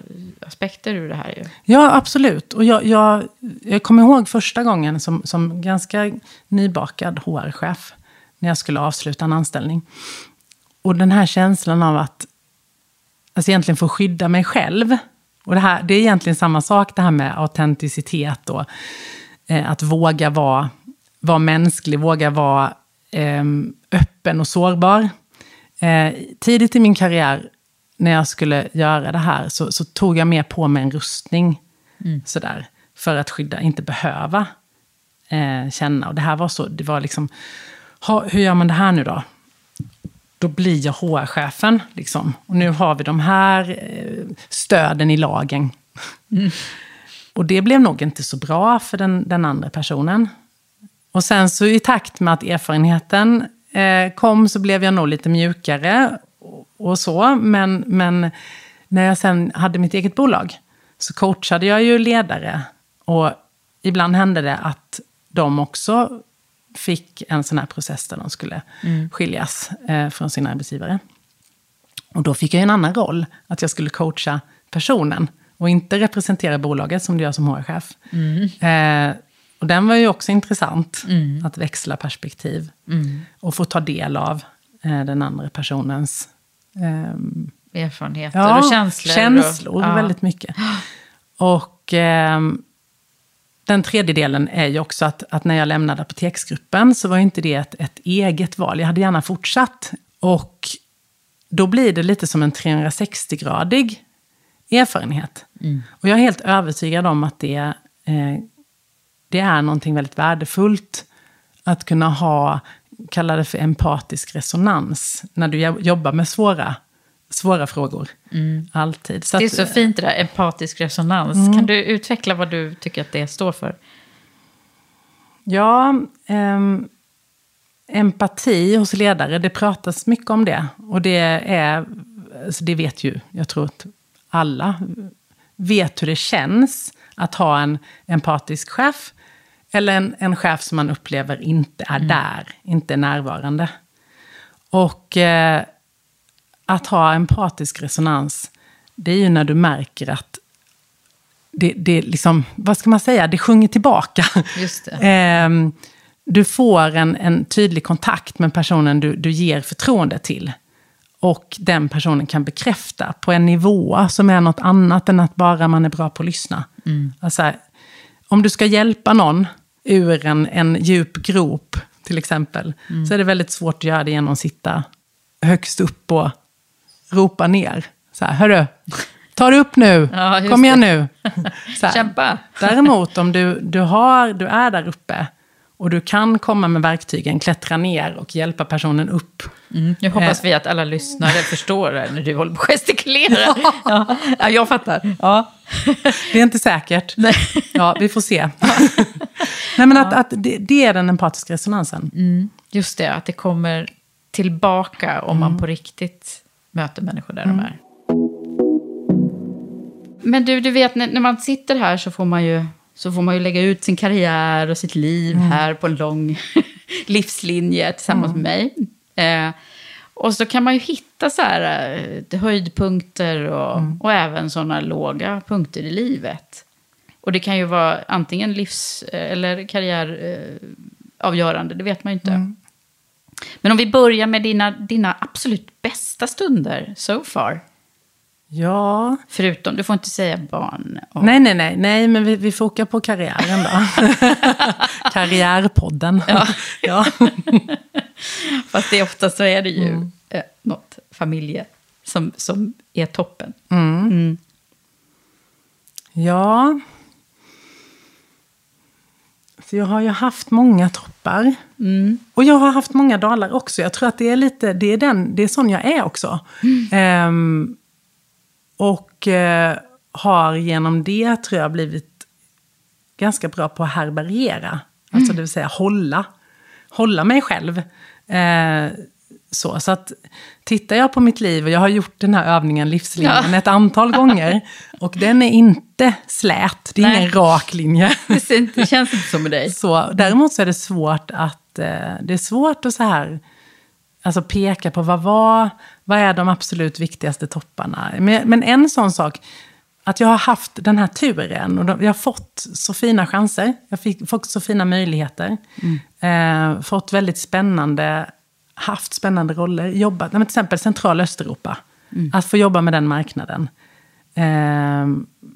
aspekter ur det här ju. Ja, absolut. Och jag, jag, jag kommer ihåg första gången som, som ganska nybakad H R-chef när jag skulle avsluta en anställning. Och den här känslan av att alltså egentligen få skydda mig själv. Och det, här, det är egentligen samma sak det här med autenticitet och eh, att våga vara, vara mänsklig, våga vara öppen och sårbar. Eh, tidigt i min karriär när jag skulle göra det här så, så tog jag med på mig en rustning mm. sådär, för att skydda, inte behöva eh, känna. Och det här var så, det var liksom ha, hur gör man det här nu då? Då blir jag H R-chefen liksom. Och nu har vi de här eh, stöden i lagen. Mm. Och det blev nog inte så bra för den, den andra personen. Och sen så i takt med att erfarenheten eh, kom så blev jag nog lite mjukare och, och så. Men, men när jag sen hade mitt eget bolag så coachade jag ju ledare. Och ibland hände det att de också fick en sån här process där de skulle mm. skiljas eh, från sina arbetsgivare. Och då fick jag en annan roll, att jag skulle coacha personen och inte representera bolaget som du gör som H R-chef. Mm. Eh, Och den var ju också intressant mm. att växla perspektiv mm. och få ta del av eh, den andra personens eh, erfarenheter ja, och känslor. känslor och, ja. Väldigt mycket. Och eh, den tredje delen är ju också att, att när jag lämnade apoteksgruppen så var inte det ett, ett eget val. Jag hade gärna fortsatt. Och då blir det lite som en trehundrasextiogradig erfarenhet. Mm. Och jag är helt övertygad om att det eh, Det är någonting väldigt värdefullt att kunna ha, kalla det för empatisk resonans. När du jobbar med svåra, svåra frågor. Mm. Alltid. Så det är att, så fint det där, empatisk resonans. Mm. Kan du utveckla vad du tycker att det står för? Ja, eh, empati hos ledare, det pratas mycket om det. Och det är, alltså det vet ju, jag tror att alla vet hur det känns att ha en empatisk chef. Eller en, en chef som man upplever inte är mm. där, inte är närvarande. Och eh, att ha empatisk resonans, det är ju när du märker att det, det liksom, vad ska man säga, det sjunger tillbaka. Just det. eh, du får en, en tydlig kontakt med personen du, du ger förtroende till. Och den personen kan bekräfta på en nivå som är något annat än att bara man är bra på att lyssna. Mm. Alltså, om du ska hjälpa någon ur en, en djup grop till exempel, mm. så är det väldigt svårt att göra det genom att sitta högst upp och ropa ner. Så här, hörru, ta dig upp nu, ja, kom igen det. nu. Så här. Kämpa. Däremot om du, du, har, du är där uppe och du kan komma med verktygen, klättra ner och hjälpa personen upp. Mm. Nu hoppas vi att alla lyssnare förstår det när du håller på att gestikulera. Ja. Ja, jag fattar. Ja. Det är inte säkert. Nej. Ja, vi får se. Ja. Nej, men ja. att, att det, det är den empatiska resonansen. Mm. Just det, att det kommer tillbaka om mm. man på riktigt möter människor där mm. de är. Men du, du vet, när, när man sitter här så får man ju... Så får man ju lägga ut sin karriär och sitt liv mm. här på en lång livslinje tillsammans mm. med mig. Eh, och så kan man ju hitta så här höjdpunkter och, mm. och även sådana låga punkter i livet. Och det kan ju vara antingen livs- eller karriäravgörande, eh, det vet man ju inte. Mm. Men om vi börjar med dina, dina absolut bästa stunder so far. Ja. Förutom, du får inte säga barn. Och... Nej, nej, nej, nej, men vi, vi fokar på karriären då. Karriärpodden. Ja. Ja. Fast det ofta så är det ju mm. eh, något familje som, som är toppen. Mm. Mm. Ja. Så jag har ju haft många toppar. Mm. Och jag har haft många dalar också. Jag tror att det är lite, det är, den, det är sån jag är också. Mm. Ehm, Och eh, har genom det tror jag blivit ganska bra på att härbärgera. Mm. Alltså det vill säga hålla. Hålla mig själv. Eh, så, så att tittar jag på mitt liv, och jag har gjort den här övningen livslinjen ja. ett antal gånger. Och den är inte slät. Det är Nej. ingen rak linje. Det, ser inte, det känns inte som med dig. Så, däremot så är det svårt att, eh, det är svårt att så här... Alltså peka på vad var, vad är de absolut viktigaste topparna. Men, men en sån sak, att jag har haft den här turen. Och de, jag har fått så fina chanser. Jag har fått så fina möjligheter. Mm. Eh, fått väldigt spännande, haft spännande roller. Jobbat, till exempel Central Östeuropa. Mm. Att få jobba med den marknaden. Eh,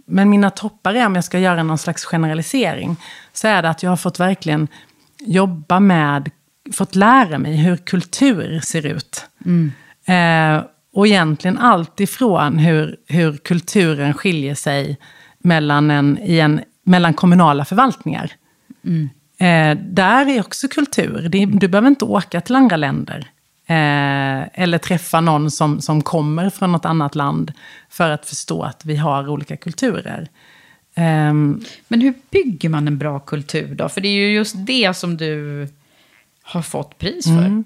men mina toppar är, om jag ska göra någon slags generalisering. Så är det att jag har fått verkligen jobba med... fått lära mig hur kultur ser ut. Mm. Eh, och egentligen allt ifrån hur, hur kulturen skiljer sig mellan, en, i en, mellan kommunala förvaltningar. Mm. Eh, där är också kultur. Det, du behöver inte åka till andra länder. Eh, eller träffa någon som, som kommer från något annat land för att förstå att vi har olika kulturer. Eh, Men hur bygger man en bra kultur då? För det är ju just det som du... har fått pris för. Mm.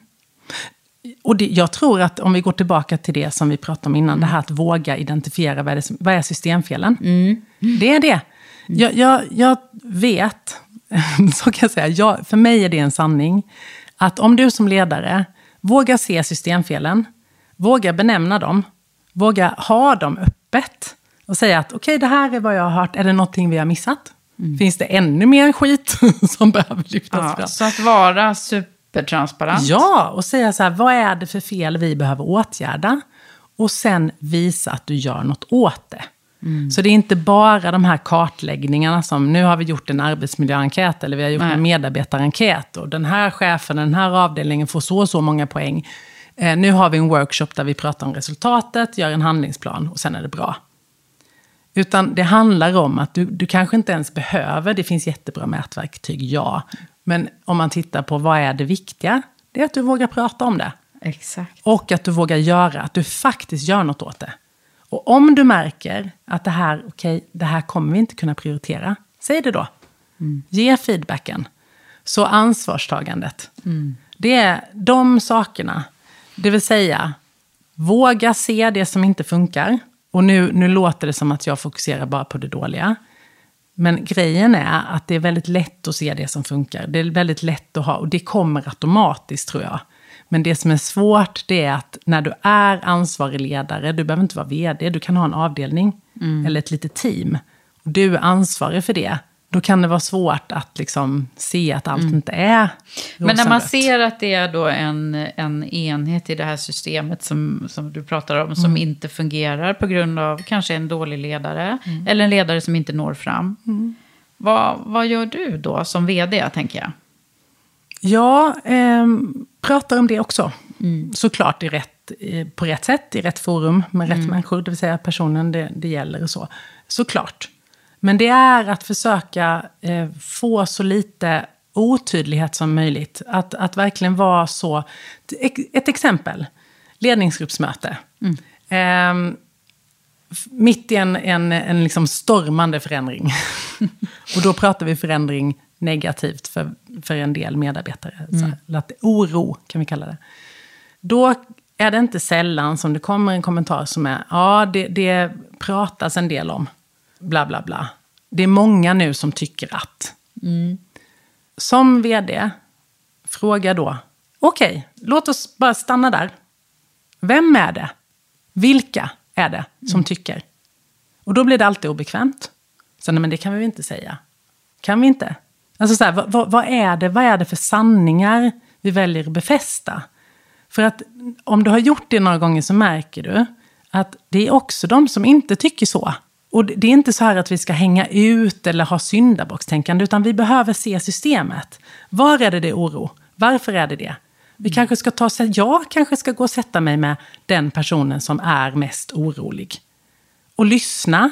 Och det, jag tror att om vi går tillbaka till det som vi pratade om innan. Mm. Det här att våga identifiera vad är, det, vad är systemfelen. Mm. Mm. Det är det. Mm. Jag, jag, jag vet, så kan jag säga. Jag, för mig är det en sanning. Att om du som ledare vågar se systemfelen. Våga benämna dem. Våga ha dem öppet. Och säga att okej, okay, det här är vad jag har hört. Är det någonting vi har missat? Mm. Finns det ännu mer skit som behöver lyftas ja, fram? Så att vara super... transparent. Ja, och säga så här, vad är det för fel vi behöver åtgärda? Och sen visa att du gör något åt det. Mm. Så det är inte bara de här kartläggningarna som, nu har vi gjort en arbetsmiljöenkät eller vi har gjort Nej. en medarbetarenkät och den här chefen, den här avdelningen får så så många poäng. Eh, nu har vi en workshop där vi pratar om resultatet, gör en handlingsplan och sen är det bra. Utan det handlar om att du, du kanske inte ens behöver, det finns jättebra mätverktyg, ja. Men om man tittar på vad är det viktiga, det är att du vågar prata om det. Exakt. Och att du vågar göra, att du faktiskt gör något åt det. Och om du märker att det här, okej, okay, det här kommer vi inte kunna prioritera, säg det då. Mm. Ge feedbacken. Så ansvarstagandet. Mm. Det är de sakerna. Det vill säga, våga se det som inte funkar. Och nu, nu låter det som att jag fokuserar bara på det dåliga. Men grejen är att det är väldigt lätt att se det som funkar. Det är väldigt lätt att ha, och det kommer automatiskt, tror jag. Men det som är svårt, det är att när du är ansvarig ledare, du behöver inte vara vd, du kan ha en avdelning mm. eller ett litet team. Du är ansvarig för det. Då kan det vara svårt att liksom se att allt mm. inte är rosenrött. Men när man ser att det är då en, en enhet i det här systemet som, som du pratar om, som mm. inte fungerar på grund av kanske en dålig ledare mm. eller en ledare som inte når fram. Mm. Vad, vad gör du då som vd, tänker jag? Ja, eh, pratar om det också. Mm. Såklart i rätt, eh, på rätt sätt, i rätt forum, med rätt mm. människor, det vill säga personen det, det gäller och så. Såklart. Men det är att försöka eh, få så lite otydlighet som möjligt. Att, att verkligen vara så... Ett exempel. Ledningsgruppsmöte. Mm. Eh, mitt i en, en, en liksom stormande förändring. Och då pratar vi förändring negativt för, för en del medarbetare. Mm. Så, att oro kan vi kalla det. Då är det inte sällan som det kommer en kommentar som är... Ja, det, det pratas en del om. Bla bla bla. Det är många nu som tycker att. Mm. Som vd, fråga då. Okej, okay, låt oss bara stanna där. Vem är det? Vilka är det som mm. tycker? Och då blir det alltid obekvämt. Så nej, men det kan vi inte säga. Kan vi inte? Alltså så här, vad, vad, vad är det? Vad är det för sanningar vi väljer att befästa? För att om du har gjort det några gånger så märker du att det är också de som inte tycker så. Och det är inte så här att vi ska hänga ut eller ha syndabockstänkande, utan vi behöver se systemet. Var är det det oro? Varför är det det? Vi mm. kanske ska ta, jag kanske ska gå och sätta mig med den personen som är mest orolig. Och lyssna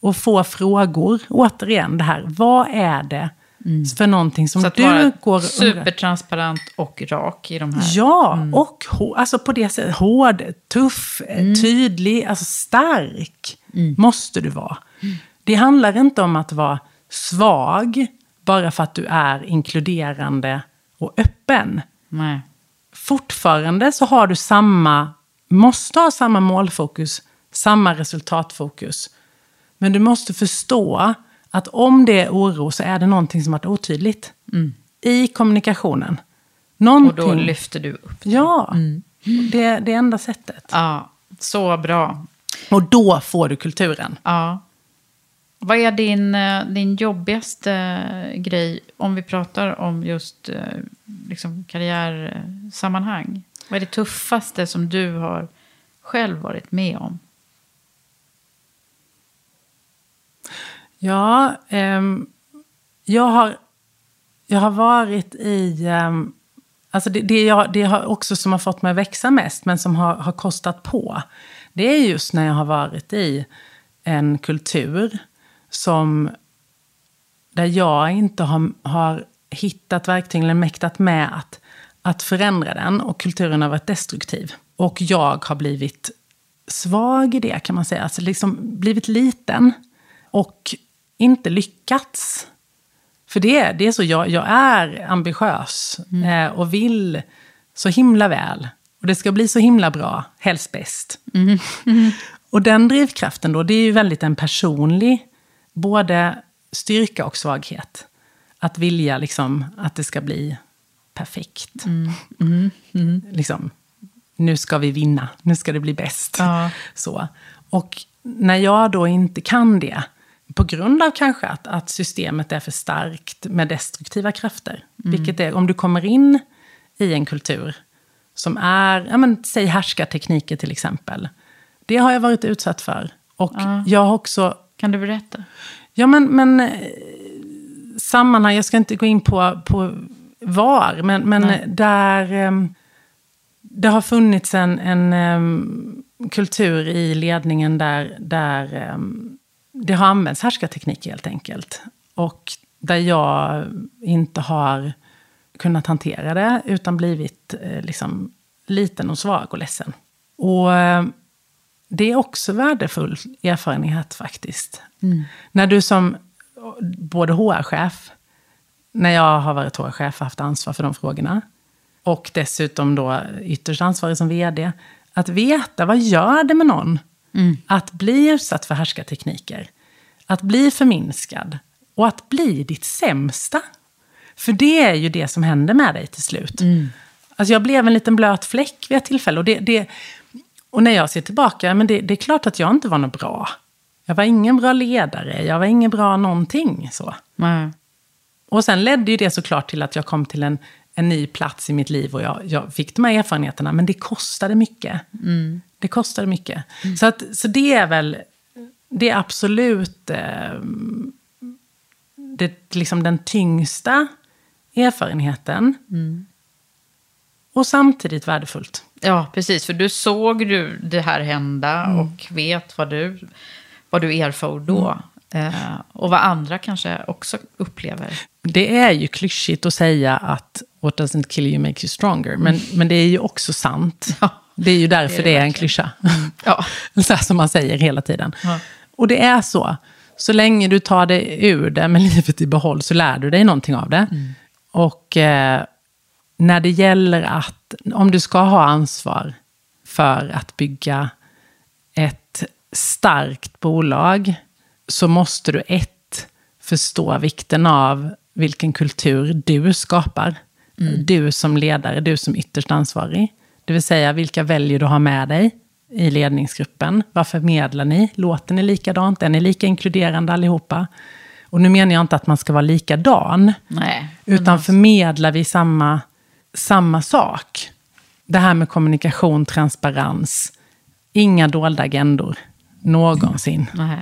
och få frågor. Återigen det här, vad är det mm. för någonting som du går och undrar? Supertransparent och rak i de här. Ja, mm. och alltså på det sättet hård, tuff, mm. tydlig, alltså stark. Mm. Måste du vara. Mm. Det handlar inte om att vara svag bara för att du är inkluderande och öppen. Nej. Fortfarande så har du samma, måste ha samma målfokus, samma resultatfokus. Men du måste förstå att om det är oro så är det någonting som varit otydligt mm. i kommunikationen. Någonting. Och då lyfter du upp det. Ja, mm. det, det är enda sättet. Ja, så bra. Och då får du kulturen. Ja. Vad är din, din jobbigaste grej om vi pratar om just liksom, karriärsammanhang? Vad är det tuffaste som du har själv varit med om? Ja, eh, jag, har, jag har varit i... Eh, alltså det, det, jag, det har också som har fått mig att växa mest, men som har, har kostat på. Det är just när jag har varit i en kultur som där jag inte har, har hittat verktygen eller mäktat med att, att förändra den. Och kulturen har varit destruktiv. Och jag har blivit svag i det, kan man säga. Alltså liksom blivit liten och inte lyckats. För det, det är så, jag, jag är ambitiös mm. och vill så himla väl. Och det ska bli så himla bra, helst bäst. Mm. Mm. Och den drivkraften då, det är ju väldigt en personlig, både styrka och svaghet. Att vilja liksom att det ska bli perfekt. Mm. Mm. Mm. Liksom, nu ska vi vinna, nu ska det bli bäst. Ja. Så. Och när jag då inte kan det, på grund av kanske att, att systemet är för starkt med destruktiva krafter. Mm. Vilket är, om du kommer in i en kultur som är, ja men, säg härskartekniker till exempel. Det har jag varit utsatt för. Och ja. jag har också... Kan du berätta? Ja, men, men sammanhang, jag ska inte gå in på, på var, men, men där det har funnits en, en kultur i ledningen där, där det har använts härskartekniker helt enkelt. Och där jag inte har kunnat hantera det utan blivit eh, liksom, liten och svag och ledsen. Och eh, det är också värdefull erfarenhet faktiskt. Mm. När du som både H R-chef, när jag har varit H R-chef och haft ansvar för de frågorna, och dessutom då ytterst ansvarig som vd, att veta vad gör det med någon? Mm. Att bli utsatt för härskartekniker, att bli förminskad och att bli ditt sämsta. För det är ju det som händer med dig till slut. Mm. Alltså jag blev en liten blöt fläck vid ett tillfälle. Och, det, det, och när jag ser tillbaka, men det, det är klart att jag inte var något bra. Jag var ingen bra ledare, jag var ingen bra någonting. Så. Mm. Och sen ledde ju det såklart till att jag kom till en, en ny plats i mitt liv. Och jag, jag fick de här erfarenheterna, men det kostade mycket. Mm. Det kostade mycket. Mm. Så, att, så det är väl, det är absolut eh, det, liksom den tyngsta erfarenheten. Mm. Och samtidigt värdefullt. Ja, precis. För du såg du det här hända mm. och vet vad du, vad du erfor då. Mm. Eh, och vad andra kanske också upplever. Det är ju klyschigt att säga att what doesn't kill you makes you stronger. Men, mm. men det är ju också sant. Ja, det är ju därför det är, det är en klyscha. Ja. Så som man säger hela tiden. Ja. Och det är så. Så länge du tar dig ur det med livet i behåll så lär du dig någonting av det. Mm. Och... Eh, när det gäller att, om du ska ha ansvar för att bygga ett starkt bolag, så måste du ett, förstå vikten av vilken kultur du skapar. Mm. Du som ledare, du som ytterst ansvarig. Det vill säga, vilka väljer du ha med dig i ledningsgruppen? Vad förmedlar ni? Låter ni likadant? Är ni lika inkluderande allihopa? Och nu menar jag inte att man ska vara likadan. Nej, utan förmedlar vi samma... samma sak. Det här med kommunikation, transparens. Inga dolda agendor. Någonsin. Mm.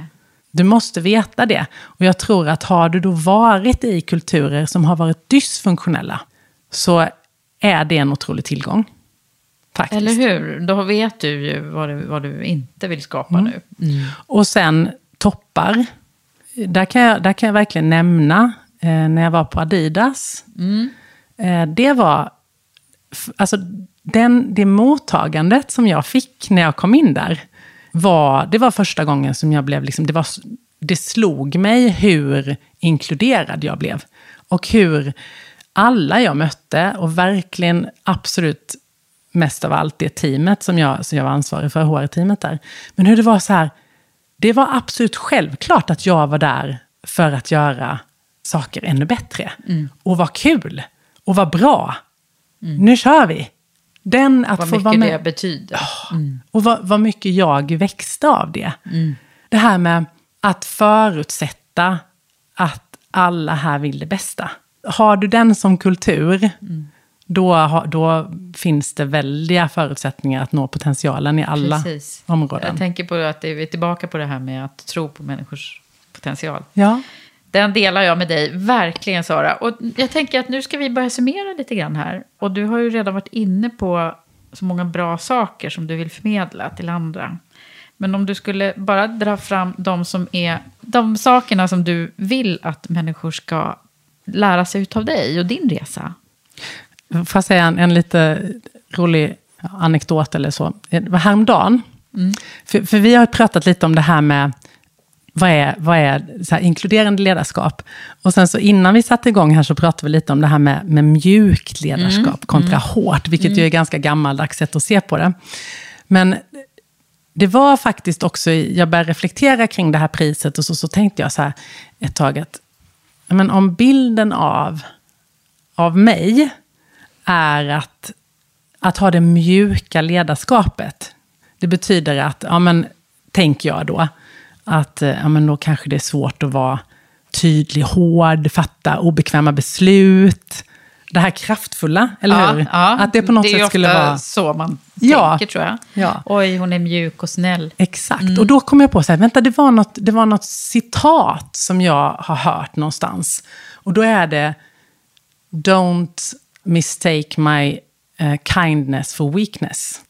Du måste veta det. Och jag tror att har du då varit i kulturer som har varit dysfunktionella, så är det en otrolig tillgång. Faktiskt. Eller hur? Då vet du ju vad du, vad du inte vill skapa mm. nu. Mm. Och sen toppar. Där kan jag, där kan jag verkligen nämna eh, när jag var på Adidas. Mm. Det var, alltså den, det mottagandet som jag fick när jag kom in där, var, det var första gången som jag blev, liksom, det, var, det slog mig hur inkluderad jag blev. Och hur alla jag mötte, och verkligen absolut mest av allt det teamet som jag, som jag var ansvarig för, H R-teamet där. Men hur det var så här, det var absolut självklart att jag var där för att göra saker ännu bättre. Mm. Och vad kul! Och vad bra. Mm. Nu kör vi. Den att vad få mycket vara med. Det betyder. Oh, mm. Och vad, vad mycket jag växte av det. Mm. Det här med att förutsätta att alla här vill det bästa. Har du den som kultur, mm. då, då finns det väldiga förutsättningar att nå potentialen i alla Precis. Områden. Jag tänker på att vi är tillbaka på det här med att tro på människors potential. Ja. Den delar jag med dig, verkligen Sara. Och jag tänker att nu ska vi börja summera lite grann här. Och du har ju redan varit inne på så många bra saker som du vill förmedla till andra. Men om du skulle bara dra fram de som är de sakerna som du vill att människor ska lära sig ut av dig och din resa. Får jag säga en, en lite rolig anekdot eller så. Det var häromdagen. Mm. För, för vi har pratat lite om det här med Vad är, vad är så här inkluderande ledarskap? Och sen så innan vi satte igång här så pratade vi lite om det här med, med mjukt ledarskap mm, kontra mm, hårt. Vilket mm. ju är ganska gammaldags sätt att se på det. Men det var faktiskt också, jag började reflektera kring det här priset. Och så, så tänkte jag så här ett tag att men om bilden av, av mig är att, att ha det mjuka ledarskapet. Det betyder att, ja men tänker jag då. Att ja, men då kanske det är svårt att vara tydlig, hård, fatta obekväma beslut. Det här kraftfulla, eller ja, hur? Ja, att det på något det sätt skulle vara... så man ja, tänker, tror jag. Ja. Oj, hon är mjuk och snäll. Exakt, mm. och då kom jag på så här, vänta, det var, något, det var något citat som jag har hört någonstans. Och då är det, don't mistake my uh, kindness for weakness.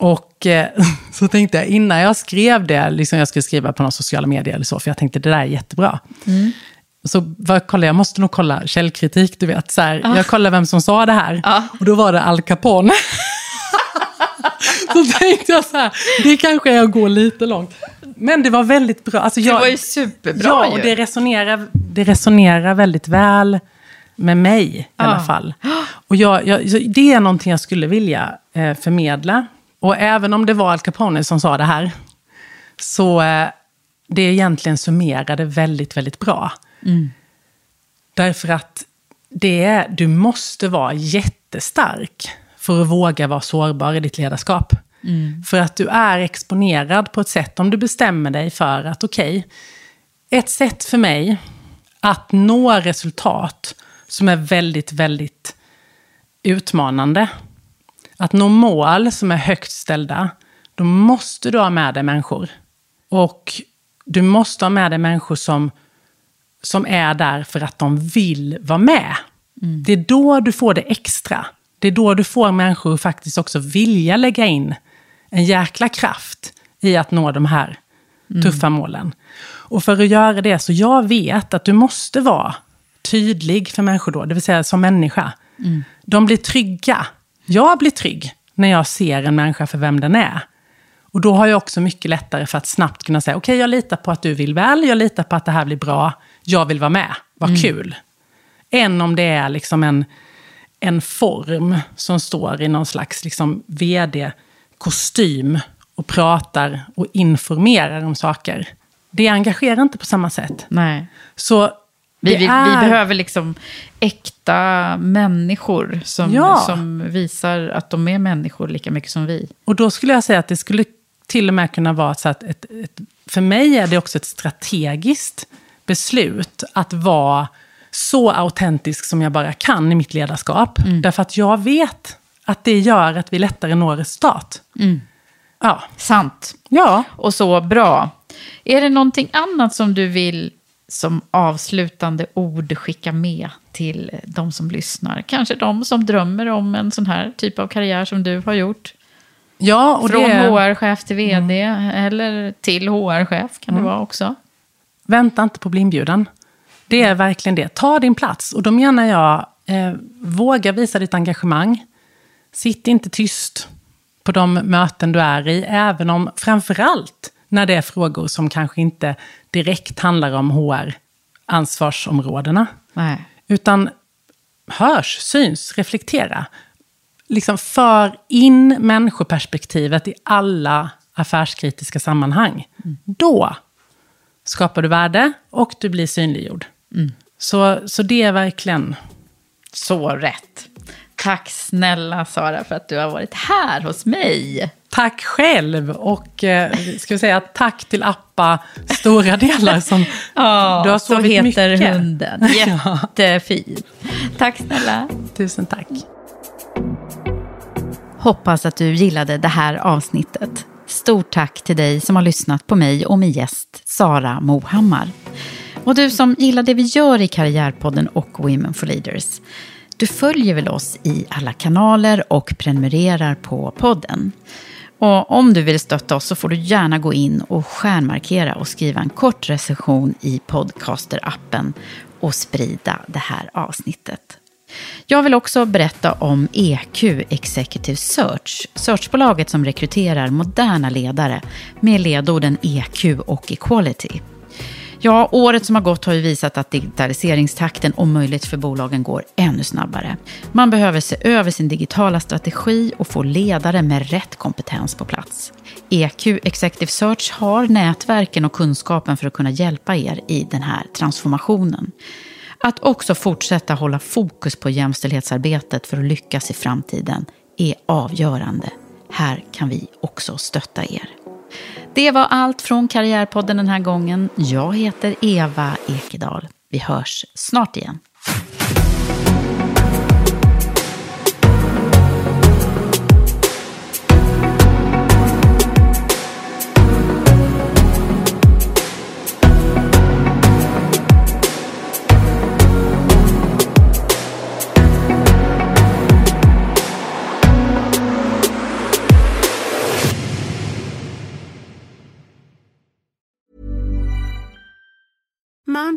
Och eh, så tänkte jag, innan jag skrev det, liksom jag skulle skriva på några sociala medier eller så, för jag tänkte, det där är jättebra. Mm. Så vad kollade jag, måste nog kolla källkritik, du vet. Så här, ah. Jag kollade vem som sa det här. Ah. Och då var det Al Capone. Så tänkte jag så här, det kanske jag går lite långt. Men det var väldigt bra. Alltså jag, det var ju superbra. Ja, och det resonerar, det resonerar väldigt väl med mig i ah. alla fall. Och jag, jag, det är någonting jag skulle vilja eh, förmedla. Och även om det var Al Capone som sa det här, så eh, det egentligen summerade väldigt, väldigt bra. Mm. Därför att det är, du måste vara jättestark för att våga vara sårbar i ditt ledarskap. Mm. För att du är exponerad på ett sätt, om du bestämmer dig för att okej, okay, ett sätt för mig att nå resultat som är väldigt, väldigt utmanande, att nå mål som är högt ställda, då måste du ha med dig människor. Och du måste ha med dig människor som, som är där för att de vill vara med. Mm. Det är då du får det extra. Det är då du får människor faktiskt också vilja lägga in en jäkla kraft i att nå de här mm. tuffa målen. Och för att göra det, så jag vet att du måste vara tydlig för människor då, det vill säga som människa. Mm. De blir trygga. Jag blir trygg när jag ser en människa för vem den är. Och då har jag också mycket lättare för att snabbt kunna säga okej, okay, jag litar på att du vill väl, jag litar på att det här blir bra, jag vill vara med, vad mm. kul. Än om det är liksom en, en form som står i någon slags liksom vd-kostym och pratar och informerar om saker. Det engagerar inte på samma sätt. Nej. Så vi, vi, är... vi behöver liksom äkta människor som, ja. som visar att de är människor lika mycket som vi. Och då skulle jag säga att det skulle till och med kunna vara så att ett, ett, för mig är det också ett strategiskt beslut att vara så autentisk som jag bara kan i mitt ledarskap. Mm. Därför att jag vet att det gör att vi lättare når resultat. Mm. Ja. Sant. Ja. Och så bra. Är det någonting annat som du vill som avslutande ord skicka med till de som lyssnar? Kanske de som drömmer om en sån här typ av karriär som du har gjort? Ja, och från det... H R-chef till vd mm. eller till H R-chef kan mm. det vara också. Vänta inte på inbjudan. Det är verkligen det. Ta din plats. Och då menar jag, eh, våga visa ditt engagemang. Sitt inte tyst på de möten du är i, även om framförallt när det är frågor som kanske inte direkt handlar om H R-ansvarsområdena. Nej. Utan hörs, syns, reflektera. Liksom för in människoperspektivet i alla affärskritiska sammanhang. Mm. Då skapar du värde och du blir synliggjord. Mm. Så, så det är verkligen så rätt. Tack snälla Sara för att du har varit här hos mig. Tack själv, och eh, ska vi säga tack till Appa stora delar som oh, du har så heter mycket. Hunden. Jättefin. Tack snälla. Tusen tack. Hoppas att du gillade det här avsnittet. Stort tack till dig som har lyssnat på mig och min gäst Sara Mohammar. Och du som gillar det vi gör i Karriärpodden och Women for Leaders, du följer väl oss i alla kanaler och prenumererar på podden. Och om du vill stötta oss så får du gärna gå in och stjärnmarkera och skriva en kort recension i podcaster-appen och sprida det här avsnittet. Jag vill också berätta om E Q Executive Search, searchbolaget som rekryterar moderna ledare med ledorden E Q och equality. Ja, året som har gått har ju visat att digitaliseringstakten om möjligt för bolagen går ännu snabbare. Man behöver se över sin digitala strategi och få ledare med rätt kompetens på plats. E Q Executive Search har nätverken och kunskapen för att kunna hjälpa er i den här transformationen. Att också fortsätta hålla fokus på jämställdhetsarbetet för att lyckas i framtiden är avgörande. Här kan vi också stötta er. Det var allt från Karriärpodden den här gången. Jag heter Eva Ekedal. Vi hörs snart igen. Mom